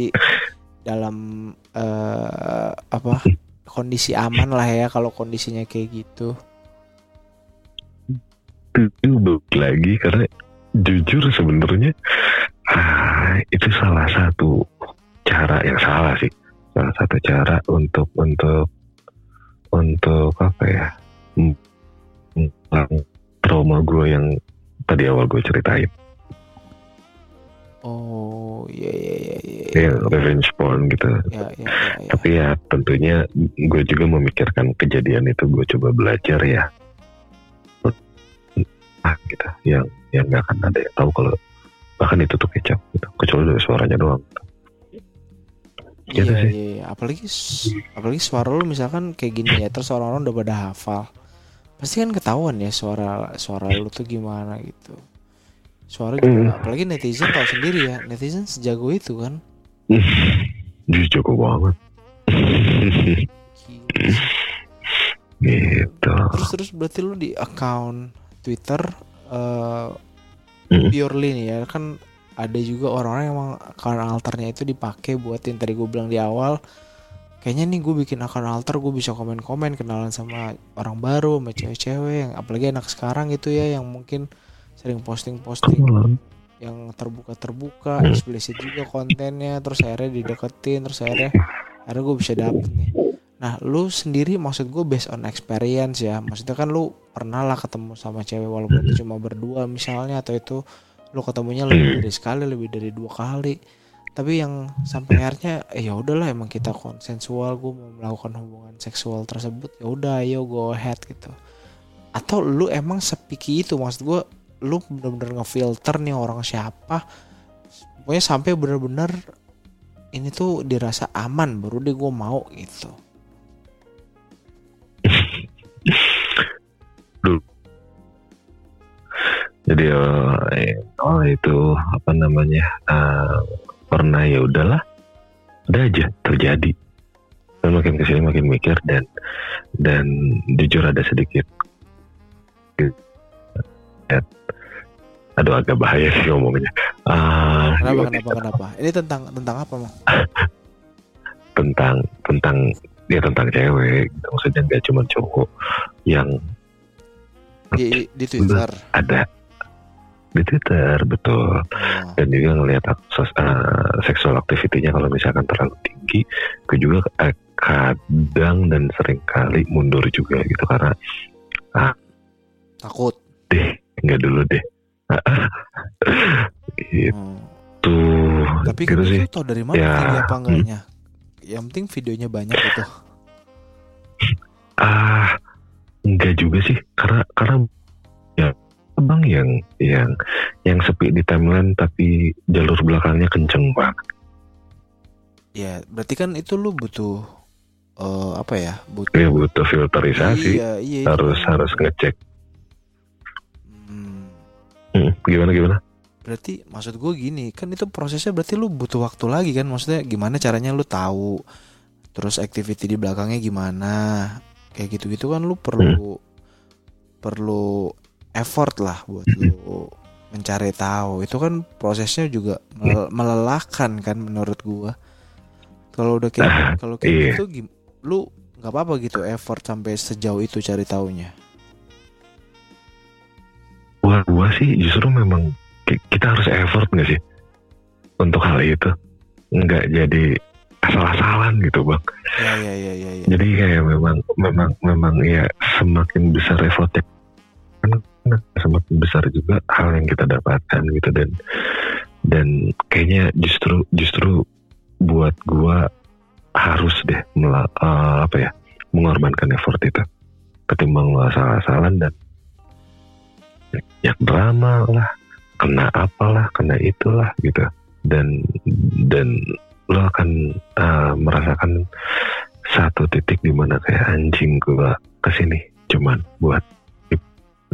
dalam uh, apa kondisi aman lah ya kalau kondisinya kayak gitu. Duduk lagi karena jujur sebenarnya ah, itu salah satu cara yang salah sih, salah satu cara untuk untuk untuk apa ya trauma gue yang tadi awal gue ceritain. Oh iya iya iya iya revenge porn gitu ya, ya, ya, ya. Tapi ya tentunya gue juga memikirkan kejadian itu, gue coba belajar ya ah gitu yang yang nggak akan ada yang tahu kalau bahkan itu tuh kecap gitu, kecuali dari suaranya doang gitu. Iya iya ya. apalagi apalagi suara lu misalkan kayak gini ya, terus orang-orang udah pada hafal pasti kan ketahuan ya suara suara lu tuh gimana gitu. Suara juga, mm. apalagi netizen tahu sendiri ya, netizen sejago itu kan. Dia jago banget. Gitu. Terus terus berarti lu di account Twitter uh, mm. purely nih ya, kan ada juga orang-orang yang emang account alternya itu dipakai buat yang tadi gue bilang di awal. Kayaknya nih gue bikin account alter, gue bisa komen-komen, kenalan sama orang baru, sama cewek-cewek, yang apalagi anak sekarang gitu ya, yang mungkin sering posting-posting yang terbuka-terbuka, eksplisit juga kontennya, terus akhirnya dideketin, terus akhirnya akhirnya gue bisa dapet nih. Nah lu sendiri maksud gue based on experience ya, maksudnya kan lu pernah lah ketemu sama cewek walaupun itu cuma berdua misalnya, atau itu lu ketemunya lebih dari sekali, lebih dari dua kali, tapi yang sampai akhirnya eh, ya udahlah emang kita konsensual, gue mau melakukan hubungan seksual tersebut, ya udah ayo go ahead gitu. Atau lu emang sepiki itu, maksud gue lu benar-benar ngefilter nih orang siapa, pokoknya sampai benar-benar ini tuh dirasa aman baru deh gue mau gitu. Dulu. Jadi oh itu apa namanya uh, pernah ya udahlah, udah aja terjadi. Dan makin kesini makin mikir dan dan jujur ada sedikit at aduh agak bahaya sih ngomongnya. Uh, kenapa kenapa kenapa? Ini tentang tentang apa Mang? tentang tentang dia ya, tentang cewek, maksudnya nggak cuma cowok yang di, di Twitter ada di Twitter betul, oh. Dan juga ngelihat akses uh, seksual aktivitinya kalau misalkan terlalu tinggi, gue juga uh, kadang dan sering kali mundur juga gitu karena uh, takut deh nggak dulu deh. Itu hmm. tapi gitu sih. Tau dari mana ya. Apa enggaknya? Hmm. Yang penting videonya banyak itu. Ah, enggak juga sih, karena karena ya abang yang yang yang sepi di timeline tapi jalur belakangnya kenceng banget. Ya, berarti kan itu lu butuh uh, apa ya? Butuh ya, butuh filterisasi. Iya, iya, iya. Harus harus ngecek. Gimana gimana? Berarti maksud gue gini, kan itu prosesnya berarti lu butuh waktu lagi kan, maksudnya gimana caranya lu tahu, terus activity di belakangnya gimana, kayak gitu-gitu kan lu perlu hmm. perlu effort lah buat hmm. lu mencari tahu. Itu kan prosesnya juga melelahkan kan menurut gue. Kalau udah kayak ah, kalau kayak iya. gitu lu nggak apa-apa gitu effort sampai sejauh itu cari taunya. Gua, gua sih justru memang kita harus effort nggak sih untuk hal itu, nggak jadi asal-asalan gitu bang. Ya, ya, ya, ya, ya. Jadi kayak memang memang memang ya semakin besar effortnya kan semakin besar juga hal yang kita dapatkan gitu, dan dan kayaknya justru justru buat gua harus deh mela, uh, apa ya mengorbankan effort itu ketimbang asal-asalan dan yang drama lah, kena apalah, kena itulah gitu, dan dan lo akan uh, merasakan satu titik di mana kayak anjing gue kesini cuman buat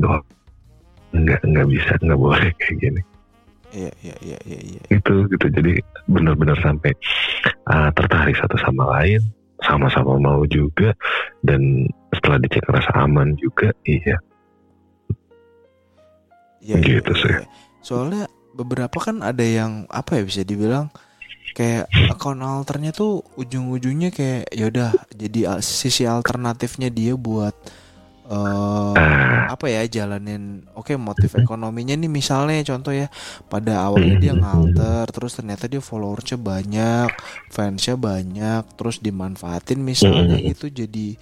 doang nggak nggak bisa, nggak boleh kayak gini. Iya iya iya iya. Ya. Itu gitu, jadi benar-benar sampai uh, tertarik satu sama lain, sama-sama mau juga, dan setelah dicek rasa aman juga, iya. Ya, gitu ya, sih. Ya. Soalnya beberapa kan ada yang apa ya, bisa dibilang kayak akun alternya tuh ujung-ujungnya kayak yaudah jadi sisi alternatifnya dia buat uh, apa ya, jalanin oke okay, motif ekonominya nih misalnya, contoh ya, pada awalnya dia ngalter, terus ternyata dia followersnya banyak, fansnya banyak, terus dimanfaatin misalnya itu jadi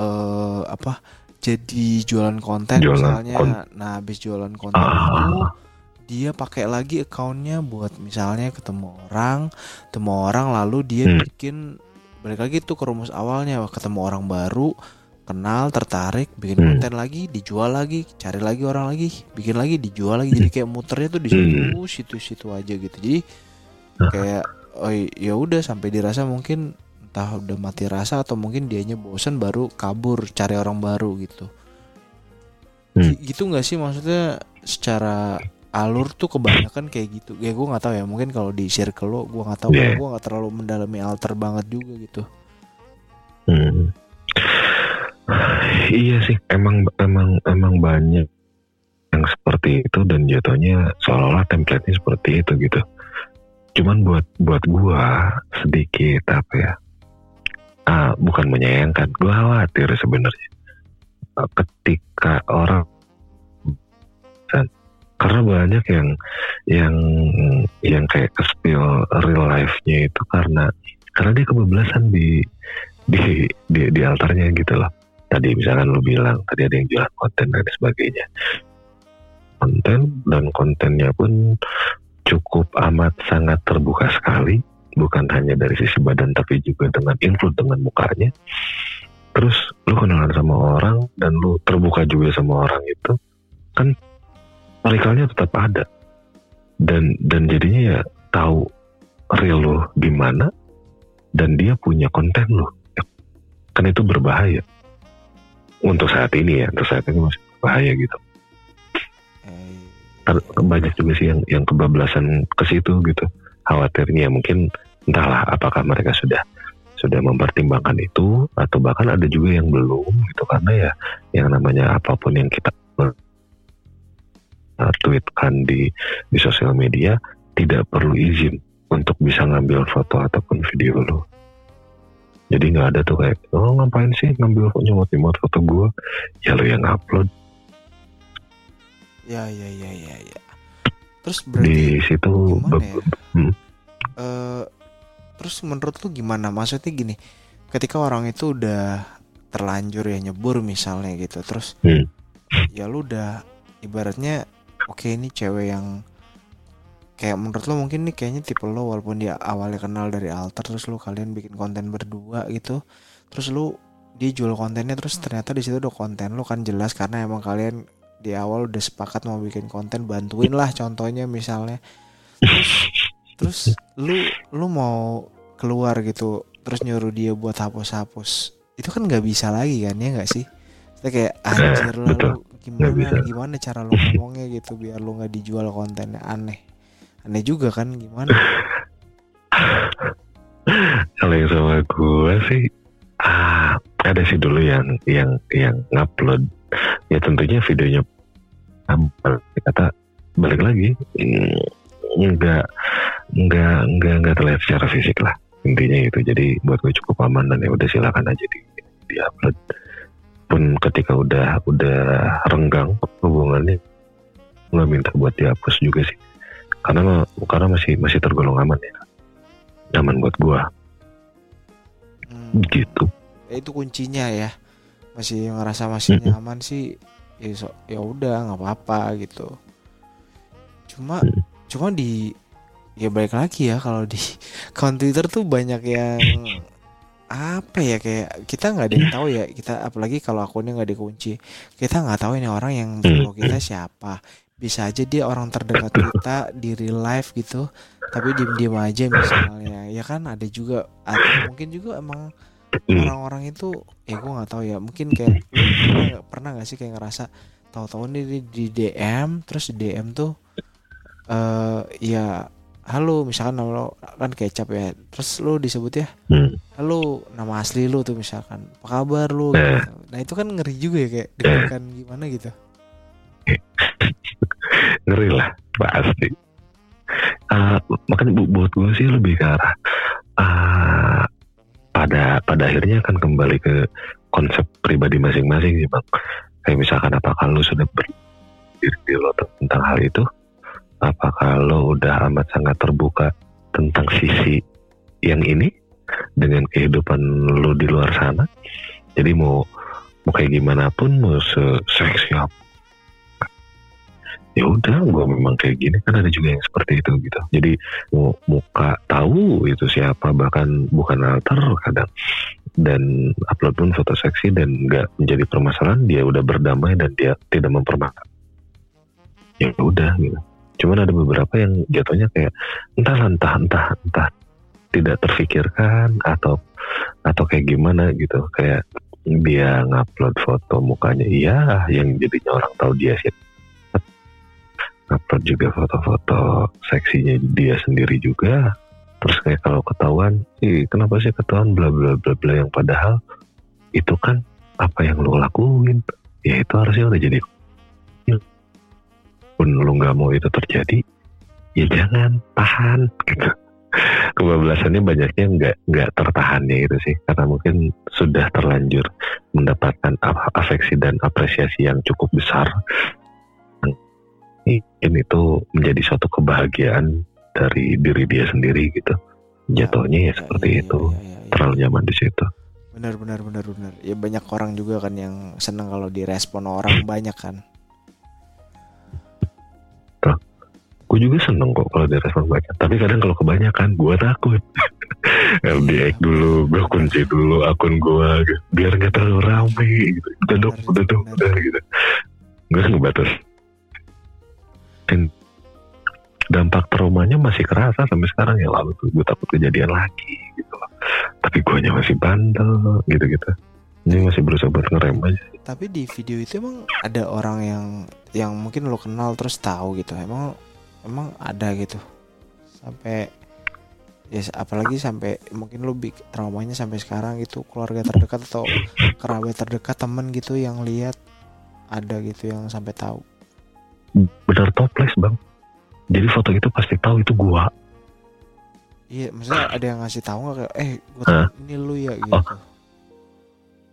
uh, apa jadi jualan konten jualan misalnya kon- nah habis jualan konten itu dia pakai lagi accountnya buat misalnya ketemu orang, ketemu orang lalu dia hmm. bikin balik lagi tuh ke rumus awalnya, ketemu orang baru, kenal, tertarik, bikin hmm. konten lagi, dijual lagi, cari lagi orang lagi, bikin lagi, dijual lagi, jadi kayak muternya tuh di situ, situ-situ aja gitu. Jadi kayak oh ya udah sampai dirasa mungkin entah udah mati rasa atau mungkin dianya bosen baru kabur cari orang baru gitu. Hmm. Gitu nggak sih maksudnya secara alur tuh kebanyakan kayak gitu. Ya gue nggak tahu ya, mungkin kalau di circle lo gue nggak tahu, yeah. gue nggak terlalu mendalami alter banget juga gitu. Hmm. Iya sih, emang emang emang banyak yang seperti itu dan jatuhnya seolah-olah template-nya seperti itu gitu. Cuman buat buat gue sedikit apa ya? Ah, bukan menyayangkan, gue khawatir sebenarnya ketika orang dan karena banyak yang yang yang kayak ke-spill real life-nya itu karena karena dia kebablasan di di di, di altarnya gitu loh. Tadi misalkan lu bilang tadi ada yang jualan konten dan sebagainya. Konten dan kontennya pun cukup amat sangat terbuka sekali, bukan hanya dari sisi badan tapi juga dengan include dengan mukanya. Terus lu kenalan sama orang dan lu terbuka juga sama orang itu kan, marikalnya tetap ada dan dan jadinya ya tahu real lo di mana dan dia punya konten lo, kan itu berbahaya untuk saat ini ya, untuk saat ini masih berbahaya gitu. Banyak juga sih yang yang kebablasan ke situ gitu, khawatirnya mungkin entahlah apakah mereka sudah sudah mempertimbangkan itu atau bahkan ada juga yang belum gitu, karena ya yang namanya apapun yang kita tweetkan di di sosial media tidak perlu izin untuk bisa ngambil foto ataupun video lo. Jadi nggak ada tuh kayak oh ngapain sih ngambil nyomot-nyomot foto gue, ya lo yang upload. Ya ya ya ya ya. Terus berarti di situ gimana ya? Hmm. Uh, terus menurut lu gimana? Maksudnya gini, ketika orang itu udah terlanjur ya nyebur misalnya gitu, terus hmm. ya lu udah ibaratnya oke okay, ini cewek yang kayak menurut lo mungkin nih kayaknya tipe lo, walaupun dia awalnya kenal dari alter, terus lo kalian bikin konten berdua gitu, terus lo dia jual kontennya, terus ternyata di situ udah konten lo kan jelas karena emang kalian di awal udah sepakat mau bikin konten, bantuin lah contohnya misalnya, terus terus lo lo mau keluar gitu terus nyuruh dia buat hapus-hapus, itu kan nggak bisa lagi kan, ya nggak sih? Kita kayak anjir lah lo, gimana gimana cara lo ngomongnya gitu biar lo nggak dijual kontennya, aneh aneh juga kan, gimana? Kalau yang sama gue sih ah, ada sih dulu yang yang yang ngupload ya tentunya videonya kata balik lagi nggak nggak nggak nggak terlihat secara fisik lah intinya itu, jadi buat gue cukup aman dan ya udah silakan aja di di upload. Pun ketika udah udah renggang hubungannya, nggak minta buat dihapus juga sih, karena karena masih masih tergolong aman ya, aman buat gua. Hmm. Gitu. Ya, itu kuncinya ya, masih ngerasa masih mm-hmm. nyaman sih, ya, so, ya udah nggak apa-apa gitu. Cuma mm. cuma di ya balik lagi ya, kalau di account Twitter tuh banyak yang apa ya, kayak kita nggak ada yang tahu ya, kita apalagi kalau akunnya nggak dikunci, kita nggak tahu ini orang yang follow kita siapa, bisa aja dia orang terdekat kita di real life gitu tapi diem-diem aja misalnya, ya kan ada juga. Atau mungkin juga emang orang-orang itu ya gue nggak tahu ya, mungkin kayak pernah nggak sih kayak ngerasa tahu-tahu nih di D M, terus di D M tuh uh, ya halo, misalkan nama lo kan Kecap ya, terus lo disebut ya hmm. halo, nama asli lo tuh misalkan, apa kabar lo gitu. Nah itu kan ngeri juga ya, kayak deg-degan gimana gitu. Ngeri lah pasti. Uh, makanya buat gue sih lebih ke arah uh, pada pada akhirnya akan kembali ke konsep pribadi masing-masing sih bang. Kayak misalkan apakah lo sudah berdiri lo tentang hal itu, apakah lo udah amat sangat terbuka tentang sisi yang ini dengan kehidupan lo di luar sana. Jadi mau mau kayak gimana pun, mau seksi apa, ya udah gue memang kayak gini, kan ada juga yang seperti itu gitu. Jadi muka tahu itu siapa, bahkan bukan alter kadang, dan upload pun foto seksi dan nggak menjadi permasalahan, dia udah berdamai dan dia tidak mempermasalahkan, ya udah gitu. Cuman ada beberapa yang jatuhnya kayak entah entah entah entah tidak terfikirkan atau atau kayak gimana gitu, kayak dia ngupload foto mukanya iya, yang jadinya orang tahu dia sih, upload juga foto-foto seksinya dia sendiri juga, terus kayak kalau ketahuan sih kenapa sih ketahuan bla bla bla bla, yang padahal itu kan apa yang lo lakuin ya itu harusnya udah jadi ya. Pun lo nggak mau itu terjadi ya jangan tahan gitu. Kebablasannya banyaknya nggak nggak tertahannya itu sih, karena mungkin sudah terlanjur mendapatkan afeksi dan apresiasi yang cukup besar. Ini tuh menjadi suatu kebahagiaan dari diri dia sendiri gitu. Jatuhnya ya, ya seperti ya, itu. Ya, ya, ya. Terlalu nyaman di situ. Benar benar benar benar. Ya banyak orang juga kan yang senang kalau direspon orang banyak kan. Tuh. Gue juga seneng kok kalau direspon banyak. Tapi kadang kalau kebanyakan gue takut. L D X dulu, gue kunci dulu akun gue gitu. Biar nggak terlalu ramai gitu. Udah dong, udah dong, udah gitu. Gue ngebatas. Dan dampak traumanya masih kerasa sampai sekarang ya, lalu tuh gue takut kejadian lagi gitu loh. Tapi guanya masih bandel gitu-gitu. Ini masih berusaha buat ngerem aja. Tapi di video itu emang ada orang yang yang mungkin lo kenal terus tahu gitu. Emang emang ada gitu. Sampai ya apalagi sampai mungkin lo traumanya sampai sekarang gitu, keluarga terdekat atau kerabat terdekat, teman gitu yang lihat ada gitu yang sampai tahu. Benar toples bang, jadi foto itu pasti tahu itu gua. Iya, maksudnya ada yang ngasih tahu nggak kayak eh gua huh? ini lu ya gitu? Oh.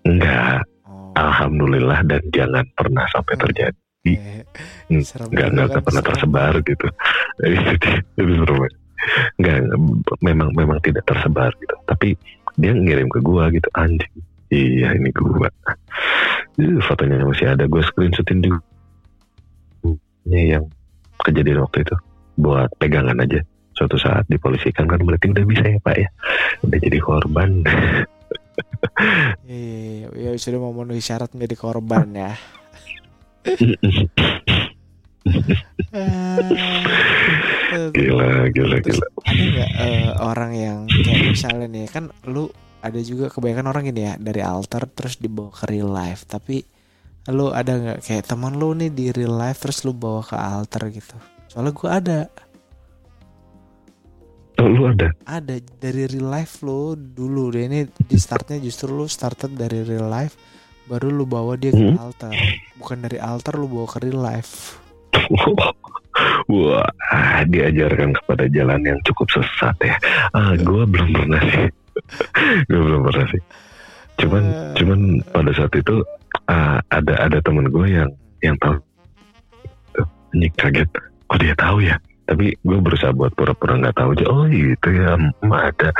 Enggak, oh. Alhamdulillah, dan jangan pernah sampai terjadi. Eh, nggak nggak kan pernah serem. Tersebar gitu. Itu seru banget. Nggak, memang memang tidak tersebar gitu. Tapi dia ngirim ke gua gitu, anjing. Iya ini gua. Jadi fotonya masih ada, gua screenshotin juga. Ini yang kejadian waktu itu buat pegangan aja. Suatu saat dipolisikan kan berarti udah bisa ya pak ya, udah jadi korban. Iya, ya sudah memenuhi syarat menjadi korban ya. Gila, gila, gila. Ada nggak uh, orang yang kayak misalnya nih kan lu ada juga kebanyakan orang ini ya dari alter terus dibawa ke real life, tapi lo ada nggak kayak teman lo nih di real life terus lo bawa ke alter gitu? Soalnya gue ada. Oh, lo ada? Ada dari real life lo dulu deh, ini di startnya justru lo started dari real life baru lo bawa dia ke hmm? alter, bukan dari alter lo bawa ke real life. Wah, diajarkan kepada jalan yang cukup sesat ya. Ah, gue belum pernah sih. Gue belum pernah sih. Cuman, uh, cuman pada saat itu. Uh, ada ada teman gue yang yang tahu, nyik kaget, kok dia tahu ya? Tapi gue berusaha buat pura-pura nggak tahu aja. Oh itu ya, emang ada.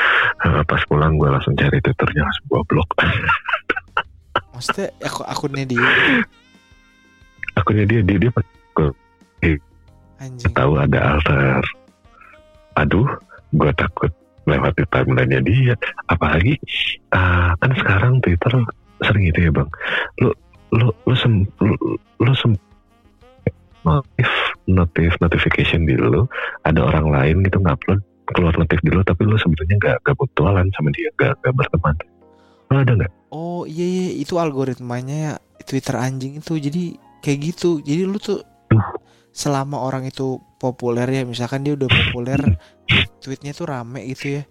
Uh, pas pulang gue langsung cari Twitternya, langsung gue blok. Maksudnya aku akunnya dia? Akunnya dia dia dia gue tahu ada alter. Aduh, gue takut melewati timelinenya dia. Apalagi uh, kan sekarang Twitter sering gitu ya bang, lu lu lu sem lu, lu sem notif notif notification di lu ada orang lain gitu ngupload keluar notif di lu, tapi lu sebetulnya nggak nggak bertualan sama dia, nggak nggak berteman, lu ada nggak? Oh iya, iya itu algoritmanya ya Twitter anjing itu, jadi kayak gitu. Jadi lu tuh selama orang itu populer ya, misalkan dia udah populer, tweetnya tuh rame gitu ya,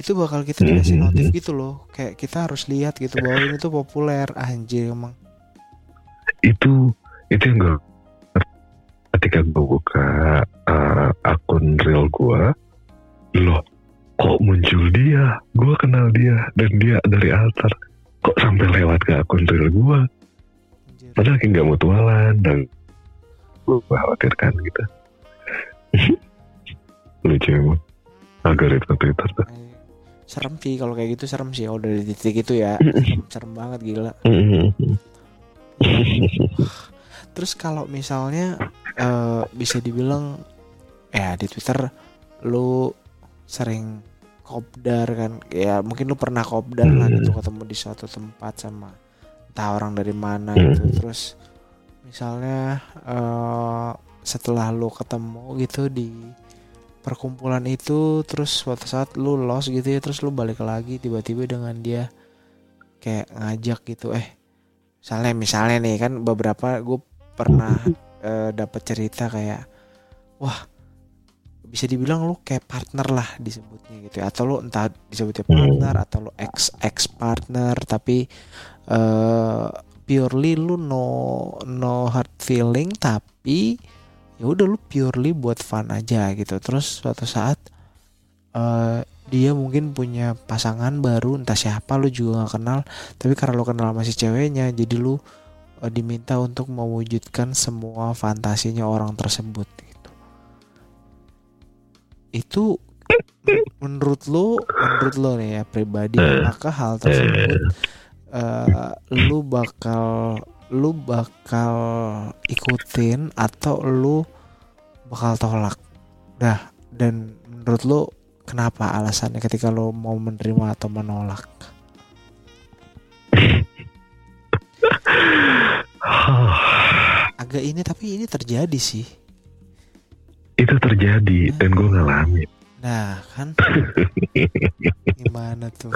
itu bakal kita dikasih notif gitu loh, kayak kita harus lihat gitu bahwa ini tuh populer. Anjir emang itu itu yang gue ketika gue buka uh, akun real gue, loh kok muncul dia, gue kenal dia dan dia dari altar, kok sampai lewat ke akun real gue, padahal kayak nggak mutualan dan gue khawatirkan gitu. Lucu emang algoritma Twitter tuh. Serem sih kalau kayak gitu, serem sih. Oh, dari titik itu ya, serem, serem banget gila. Terus kalau misalnya uh, bisa dibilang ya di Twitter lu sering kopdar kan, ya mungkin lu pernah kopdar lah gitu, ketemu di suatu tempat sama entah orang dari mana gitu. Terus misalnya uh, setelah lu ketemu gitu di perkumpulan itu, terus suatu saat lu lost gitu ya, terus lu balik lagi tiba-tiba dengan dia kayak ngajak gitu, eh misalnya misalnya nih kan beberapa gue pernah e, dapat cerita kayak, wah bisa dibilang lu kayak partner lah disebutnya gitu ya, atau lu entah disebutnya partner atau lu ex ex partner, tapi e, purely lu no no hard feeling, tapi ya udah lu purely buat fun aja gitu. Terus suatu saat e, dia mungkin punya pasangan baru, entah siapa, lu juga gak kenal, tapi karena lu kenal masih ceweknya, jadi lu diminta untuk mewujudkan semua fantasinya orang tersebut gitu. Itu menurut lo, menurut lo nih ya pribadi, maka hal tersebut uh, lu bakal lu bakal ikutin atau lu bakal tolak? Nah, dan menurut lo kenapa alasannya ketika lo mau menerima atau menolak? Agak ini, tapi ini terjadi sih. Itu terjadi nah, dan gue ngalamin. Nah kan. Gimana tuh?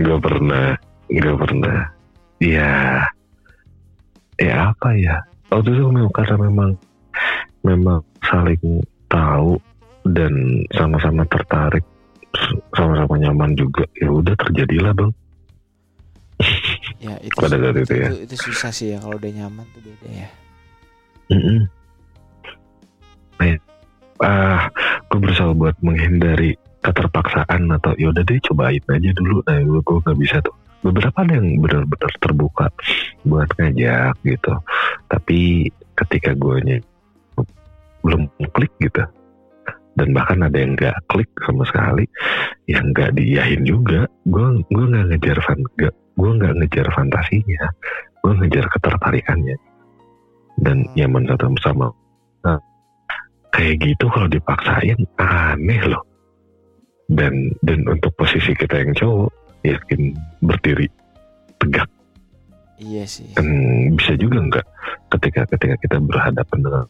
Gue pernah, gue pernah. Ya, ya apa ya? Waktu itu memang karena memang memang saling tahu dan sama-sama tertarik, sama-sama nyaman juga. Ya udah terjadilah bang. Ya, itu, pada saat itu, itu ya. Itu, itu susah sih ya, kalau udah nyaman tuh beda ya. Mm-hmm. Nah, ya. Ah, gue berusaha buat menghindari keterpaksaan atau yaudah deh cobain aja dulu. Nah, gue gue nggak bisa tuh. Beberapa ada yang benar-benar terbuka buat ngajak gitu, tapi ketika gue nya belum klik gitu, dan bahkan ada yang nggak klik sama sekali, yang nggak diiyahin juga. Gue gue nggak ngejar fan, gue nggak ngejar fantasinya, gue ngejar ketertarikannya dan nyaman ketemu sama. Nah, kayak gitu kalau dipaksain aneh loh. Dan dan untuk posisi kita yang cowok, yakin berdiri tegak. Iya sih. Dan bisa juga nggak ketika ketika kita berhadapan dengan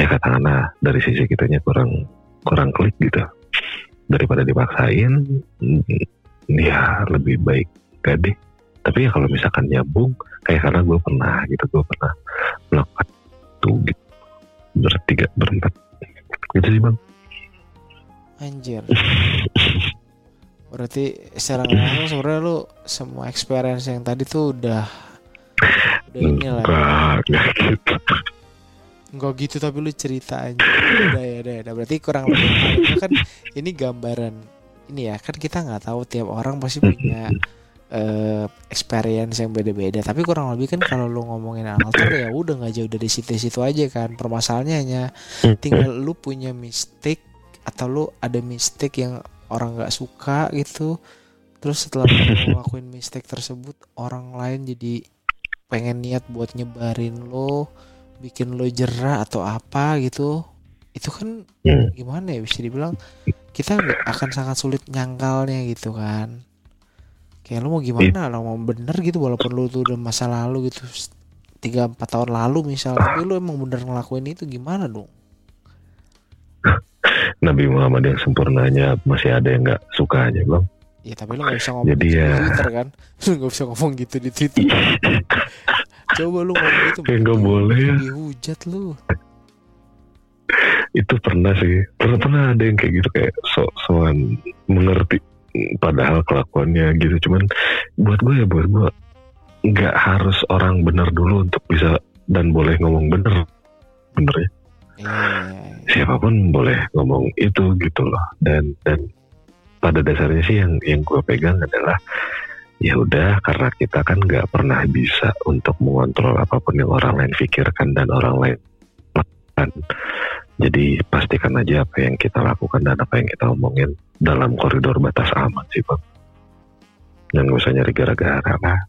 ya katakanlah dari sisi kitanya kurang kurang klik gitu, daripada dipaksain ya lebih baik gak deh. Tapi ya kalau misalkan nyambung, kayak karena gue pernah gitu, gue pernah melakukan itu gitu, bertiga berempat gitu sih bang. Anjir. Berarti secara langsung sebenarnya lu semua experience yang tadi tuh udah udah inilah ya. Gitu. Enggak gitu, tapi lu cerita aja. Udah ya, udah, udah. Berarti kurang lebih kan ini gambaran ini ya, kan kita nggak tahu tiap orang pasti punya uh, experience yang beda-beda. Tapi kurang lebih kan kalau lu ngomongin alter ya udah nggak jauh dari situ-situ aja kan. Permasalahannya hanya tinggal lu punya mistake atau lu ada mistake yang orang nggak suka gitu. Terus setelah lu ngelakuin mistake tersebut, orang lain jadi pengen niat buat nyebarin lo, bikin lo jerah atau apa gitu. Itu kan hmm. gimana ya, bisa dibilang kita akan sangat sulit nyangkalnya gitu kan. Kayak lo mau gimana, lo mau bener gitu, walaupun lo tuh udah masa lalu gitu tiga empat tahun lalu misal, tapi lo emang bener ngelakuin itu, gimana dong? Nabi Muhammad yang sempurnanya masih ada yang gak sukanya bang. Ya tapi lo gak bisa ngomong. Jadi di ya... Twitter kan lo gak bisa ngomong gitu di Twitter. Coba lu ngomong gitu. Ya gak boleh ya. Dihujat lu. Itu pernah sih. Pernah pernah ada yang kayak gitu, kayak sok-sokan mengerti padahal kelakuannya gitu. Cuman buat gue ya, buat gue gak harus orang benar dulu untuk bisa dan boleh ngomong benar. Bener ya, hmm. siapapun boleh ngomong itu gitu loh. Dan dan pada dasarnya sih yang yang gue pegang adalah ya udah, karena kita kan nggak pernah bisa untuk mengontrol apapun yang orang lain pikirkan dan orang lain lakukan. Jadi pastikan aja apa yang kita lakukan dan apa yang kita omongin dalam koridor batas aman sih bang. Jangan usah nyari gara-gara lah.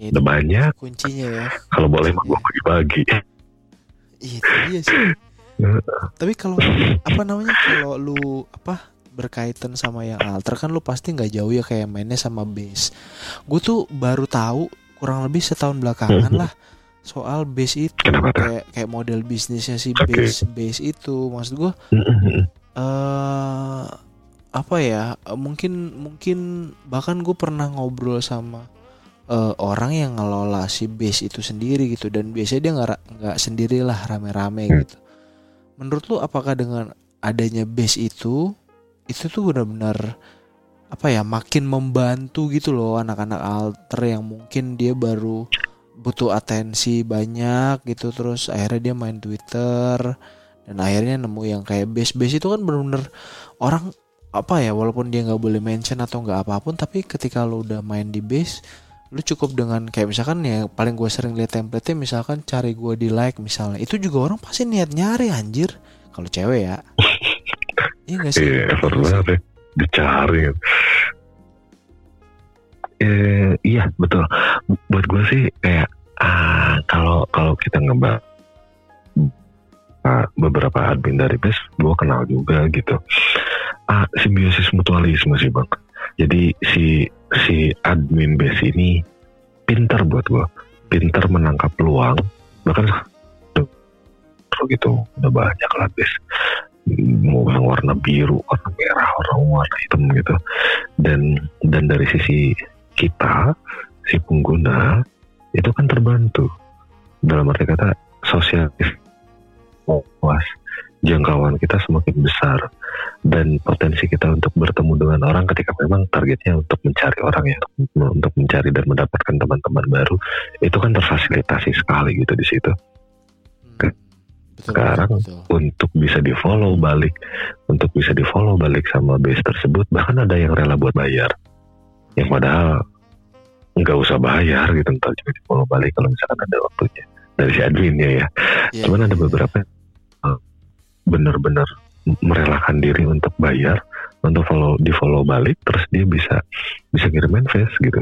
Udah banyak kuncinya ya. Kalau boleh mah gue bagi-bagi. Iya, iya sih. Tapi kalau apa namanya, kalau lu apa berkaitan sama yang alter kan lu pasti nggak jauh ya, kayak mainnya sama bass. Gue tuh baru tahu kurang lebih setahun belakangan lah soal bass itu. Kenapa? Kayak kayak model bisnisnya si okay. bass bass itu, maksud gue. Uh, apa ya? Mungkin mungkin bahkan gue pernah ngobrol sama Uh, orang yang ngelola si base itu sendiri gitu, dan biasanya dia nggak nggak sendirilah, rame-rame hmm. gitu. Menurut lu apakah dengan adanya base itu itu tuh benar-benar apa ya, makin membantu gitu loh anak-anak alter yang mungkin dia baru butuh atensi banyak gitu, terus akhirnya dia main Twitter dan akhirnya nemu yang kayak base-base itu kan benar-benar orang apa ya, walaupun dia nggak boleh mention atau nggak apapun, tapi ketika lu udah main di base, lu cukup dengan kayak misalkan ya paling gue sering liat template-nya, misalkan cari gue di like misalnya, itu juga orang pasti niat nyari anjir kalau cewek ya. Iya nggak sih? Iya benar ya, dicari. Eh, iya betul. Buat gue sih kayak ah, kalau kalau kita ngebahas ah, beberapa admin dari base gue kenal juga gitu. Ah, simbiosis mutualisme sih bang. Jadi si si admin base ini pintar buat gue, pintar menangkap peluang, bahkan gitu udah banyak lah base, mau yang warna biru, warna merah, orang warna hitam gitu, dan dan dari sisi kita si pengguna itu kan terbantu dalam arti kata sosial luas, jangkauan kita semakin besar dan potensi kita untuk bertemu dengan orang ketika memang targetnya untuk mencari orang ya, untuk mencari dan mendapatkan teman-teman baru, itu kan terfasilitasi sekali gitu di situ. Hmm. Sekarang betul, betul. Untuk bisa di follow balik, untuk bisa di follow balik sama base tersebut, bahkan ada yang rela buat bayar, yang padahal nggak usah bayar gitu, ntar juga di follow balik kalau misalkan ada waktunya dari si adminnya ya. Yeah, cuman yeah, ada beberapa yeah. benar-benar merelakan diri untuk bayar, untuk follow, di follow balik, terus dia bisa bisa kirimin face gitu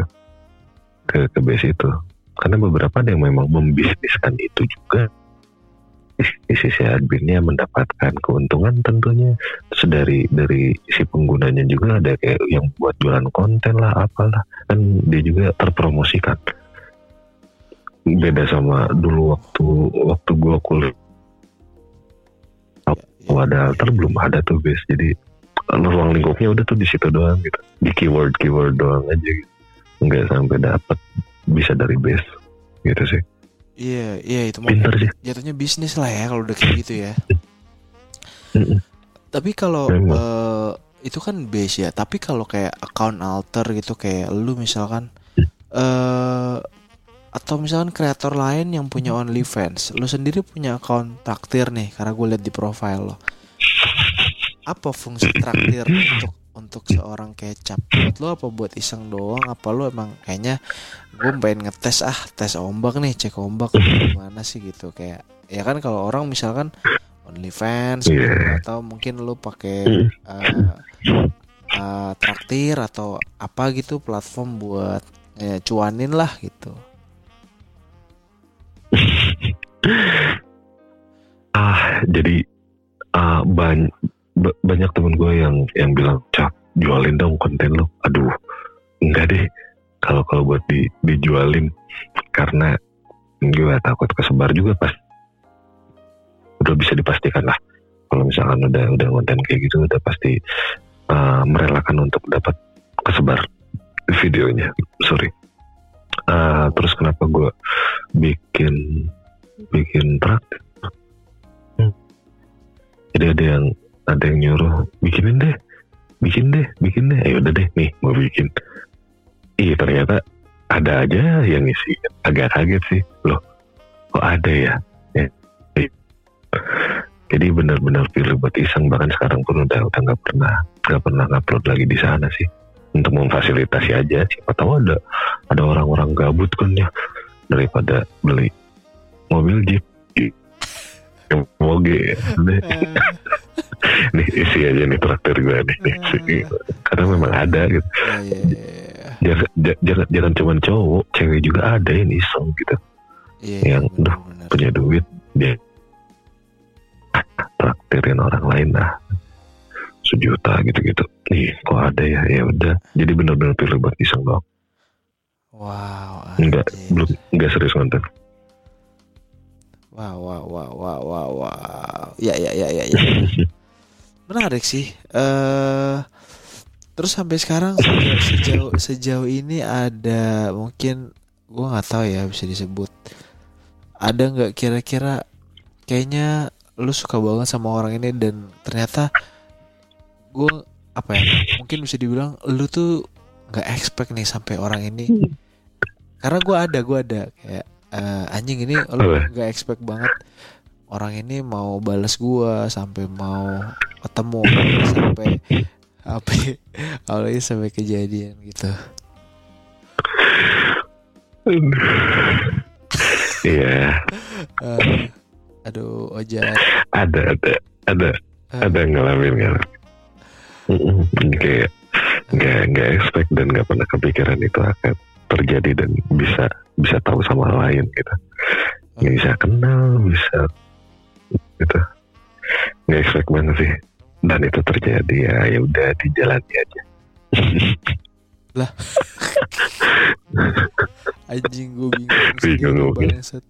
ke ke base itu, karena beberapa ada yang memang membisniskan itu juga. Di sisi adminnya mendapatkan keuntungan tentunya, terus dari dari si penggunanya juga ada kayak yang buat jualan konten lah apalah, kan dia juga terpromosikan. Beda sama dulu waktu waktu gua kuliah, wadah alter belum ada tuh base, jadi ruang lingkupnya udah tuh di situ doang gitu, di keyword keyword doang aja gitu, nggak sampai dapat bisa dari base gitu sih. Iya yeah, iya yeah, itu pinter sih, jatuhnya bisnis lah ya kalau udah kayak gitu ya. Tapi kalau uh, itu kan base ya, tapi kalau kayak account alter gitu, kayak lu misalkan uh, atau misalkan kreator lain yang punya OnlyFans, lo sendiri punya akun traktir nih, karena gue lihat di profile lo. Apa fungsi traktir untuk untuk seorang kecap? Buat lo apa buat iseng doang? Apa lo emang kayaknya gue pengen ngetes ah, tes ombak nih, cek ombak gimana sih gitu, kayak ya kan kalau orang misalkan OnlyFans yeah. atau mungkin lo pakai uh, uh, traktir atau apa gitu platform buat ya, cuanin lah gitu. Ah jadi ah, banyak banyak temen gue yang yang bilang, "Cap, jualin dong konten lo." Aduh, enggak deh. Kalau kalau buat di, dijualin, karena gue takut kesebar juga pas. Udah bisa dipastikan lah. Kalau misalkan udah udah konten kayak gitu, udah pasti uh, merelakan untuk dapat kesebar videonya. Sorry. Uh, terus kenapa gue bikin bikin praktik. Hmm. Jadi ada yang ada yang nyuruh bikinin deh, bikin deh, bikin deh. Ayo udah deh, nih mau bikin. Iya ternyata ada aja yang ngisi. Agak kaget sih, loh. Kok ada ya? Ya. Jadi benar-benar pilih buat iseng, bahkan sekarang pun udah udah nggak pernah nggak pernah upload lagi di sana sih, untuk memfasilitasi aja. Siapa tahu ada ada orang-orang gabut kan ya, daripada beli mobil Jeep moge nih isi aja nih traktir gue nih, nih karena memang ada gitu. Jangan jangan jangan cuma cowok, cewek juga ada yang iseng gitu, yang udah punya duit dia traktirin orang lain lah sejuta gitu-gitu. Nih kok ada ya, ya udah. Jadi benar-benar pilih buat iseng doang. Wow. Enggak, belum enggak serius nonton. Wow, wow, wow, wow, wow, wow. Ya, ya, ya, ya, ya. Menarik sih. Uh, terus sampai sekarang sejauh, sejauh sejauh ini ada mungkin gue nggak tahu ya bisa disebut. Ada nggak kira-kira kayaknya lu suka banget sama orang ini dan ternyata gue apa ya, mungkin bisa dibilang lu tuh nggak expect nih sampai orang ini, karena gue ada gue ada kayak uh, anjing ini lu nggak expect banget orang ini mau balas gue, sampai mau ketemu, sampai apa awalnya sampai kejadian gitu. Iya. uh, Aduh, ojar. Ada, ada, ada, uh. ada ngalamin kan? Kayak nggak nggak expect dan nggak pernah kepikiran itu akan terjadi dan bisa bisa tahu sama lain gitu. Nggak bisa kenal, bisa gitu. Nggak expect banget sih. Dan itu terjadi ya, ya udah dijalani aja. Lah. Anjing gue bingung. Bingung banget.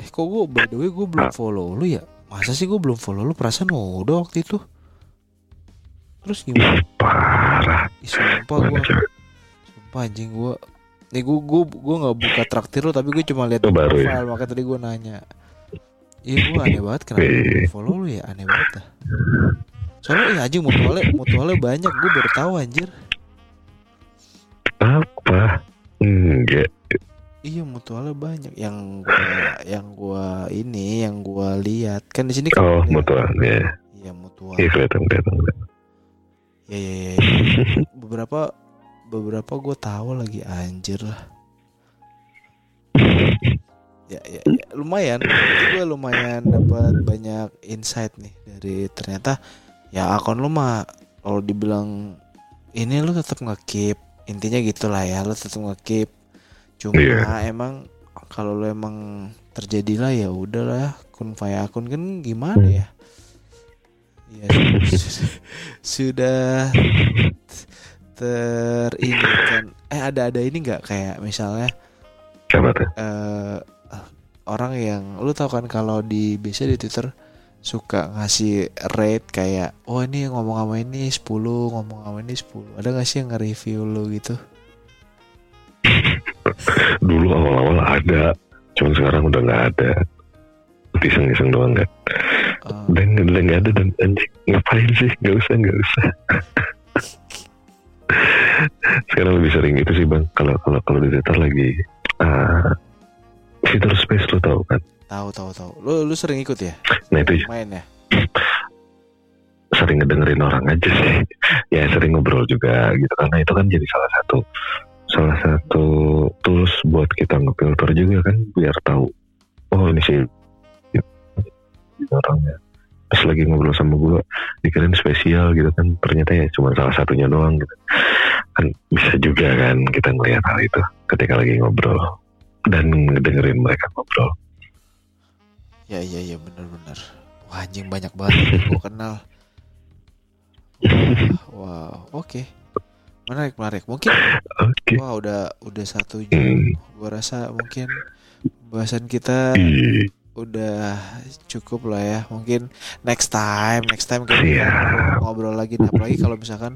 Eh kok gue, by the way gue belum follow lu ya? Masa sih gue belum follow lu? Perasaan udah waktu itu. Terus gimana? Ih, parah. Ih, sumpah gue Sumpah anjing gue Nih gue gue, gue gak buka traktir lu, tapi gue cuma lihat profile ya. Makanya tadi gue nanya, iya gue aneh banget kenapa gue follow lu ya. Aneh banget lah. Soalnya iya anjing mutualnya Mutualnya banyak. Gue baru tahu anjir. Apa? Enggak. Iya mutualnya banyak yang gua, yang gua ini yang gua lihat kan di sini. Oh mutualnya. Iya mutual. Iya kelihatan kelihatan. Iya iya iya. Beberapa beberapa gua tahu lagi anjir lah. Ya ya, ya. Lumayan. Gua lumayan dapat banyak insight nih dari ternyata ya akun lu mah kalau dibilang ini lu tetap nge-keep, intinya gitulah ya, lu tetap nge-keep. Cuma yeah. emang kalau lo emang terjadilah ya udahlah, kun faya akun kan gimana ya? Ya sudah teringinkan. Eh ada ada ini nggak kayak misalnya uh, orang yang lo tau kan kalau di biasa di Twitter suka ngasih rate kayak oh ini ngomong sama ini sepuluh, ngomong sama ini sepuluh. Ada nggak sih yang nge-review lo gitu? Dulu awal-awal ada, cuman sekarang udah nggak ada. Iseng-iseng doang kan. Uh, dan udah nggak ada dan anjing ngapain sih? Nggak usah, nggak usah. Sekarang lebih sering itu sih bang. Kalau kalau kalau di Twitter lagi uh, Twitter Space lo tau kan? Tahu tahu tahu. Lo lo sering ikut ya? Nah itu main ya. Sering ngedengerin orang aja sih. Ya sering ngobrol juga gitu karena itu kan jadi salah satu. Salah satu tools buat kita ngefilter juga kan, biar tahu oh ini sih gitu, orangnya pas lagi ngobrol sama gue dikirain spesial gitu kan, ternyata ya cuma salah satunya doang gitu kan. Bisa juga kan kita ngelihat hal itu ketika lagi ngobrol dan dengerin mereka ngobrol. Ya iya iya benar-benar. Wah anjing banyak banget gue kenal. Wow oke okay. Menarik, menarik. Mungkin, okay. Wah udah udah satu jam. Hmm. Gue rasa mungkin bahasan kita hmm. udah cukup lah ya. Mungkin next time, next time kita yeah. ngobrol lagi. Apalagi kalau misalkan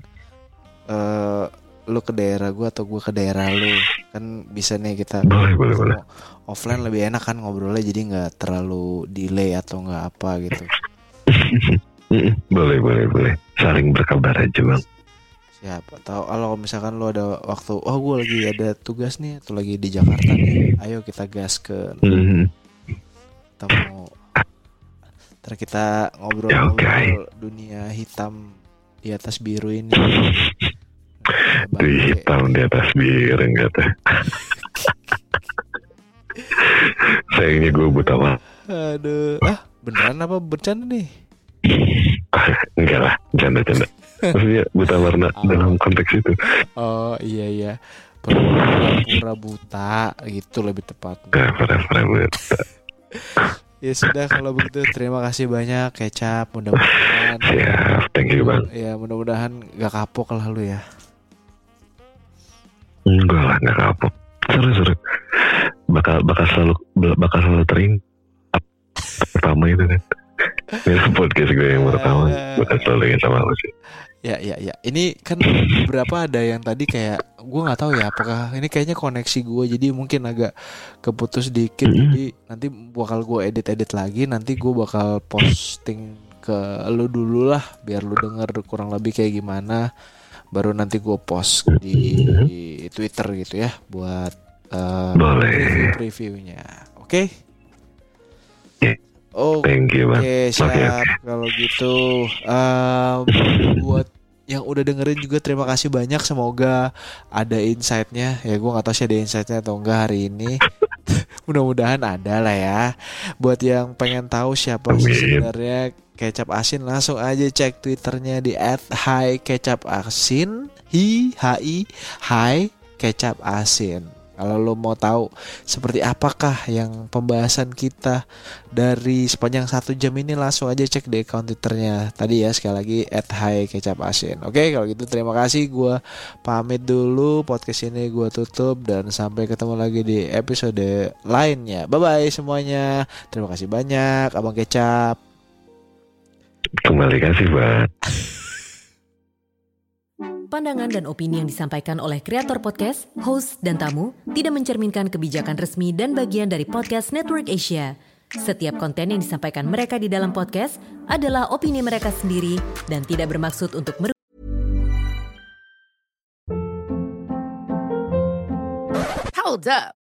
uh, lu ke daerah gue atau gue ke daerah lu, kan bisa nih kita boleh, boleh, boleh. Offline lebih enak kan ngobrolnya, jadi nggak terlalu delay atau nggak apa gitu. Boleh boleh boleh, saling berkabar aja bang. Siap. Atau kalau misalkan lu ada waktu, oh gue lagi ada tugas nih atau lagi di Jakarta nih, ayo kita gas ke, mm-hmm. kita mau ntar kita ngobrol-ngobrol okay. dunia hitam di atas biru ini. Di hitam di atas biru enggak tuh. Sayangnya gue buta mah. Aduh, ah beneran apa bercanda nih? Enggak lah, canda-canda. Maksudnya buta warna oh. dalam konteks itu. Oh iya iya, pura-pura buta gitu lebih tepat. Pura-pura buta. Ya sudah kalau begitu, terima kasih banyak Kecap, mudah-mudahan ya, thank you bang. Ya mudah-mudahan gak kapok lah lu ya. Enggak lah, gak kapok, seru-seru, bakal bakal selalu bakal selalu tering pertama itu kan. Ini podcast gue yang pertama, bakal selalu ingin sama lu sih. Ya ya ya, ini kan beberapa ada yang tadi kayak gue nggak tahu ya, apakah ini kayaknya koneksi gue jadi mungkin agak keputus dikit, mm-hmm. jadi nanti bakal gue edit-edit lagi, nanti gue bakal posting ke lu dulu lah biar lu denger kurang lebih kayak gimana, baru nanti gue post di, di Twitter gitu ya buat uh, preview-nya, oke? Okay? Yeah. Oke, okay, siap. Kalau gitu, um, buat yang udah dengerin juga terima kasih banyak. Semoga ada insight-nya. Ya gue gak tahu sih ada insight-nya atau enggak hari ini. Mudah-mudahan ada lah ya. Buat yang pengen tahu siapa sebenarnya Kecap Asin, langsung aja cek Twitternya di at hikecapasin, hi hi hi Kecap Asin. Kalau lo mau tahu seperti apakah yang pembahasan kita dari sepanjang satu jam ini, langsung aja cek di account Twitternya tadi ya, sekali lagi at hikecapasin. Oke kalau gitu terima kasih, gue pamit dulu, podcast ini gue tutup dan sampai ketemu lagi di episode lainnya. Bye bye semuanya, terima kasih banyak Abang Kecap. Kembali kasih Pak. Pandangan dan opini yang disampaikan oleh kreator podcast, host, dan tamu tidak mencerminkan kebijakan resmi dan bagian dari Podcast Network Asia. Setiap konten yang disampaikan mereka di dalam podcast adalah opini mereka sendiri dan tidak bermaksud untuk merugikan. Hold up.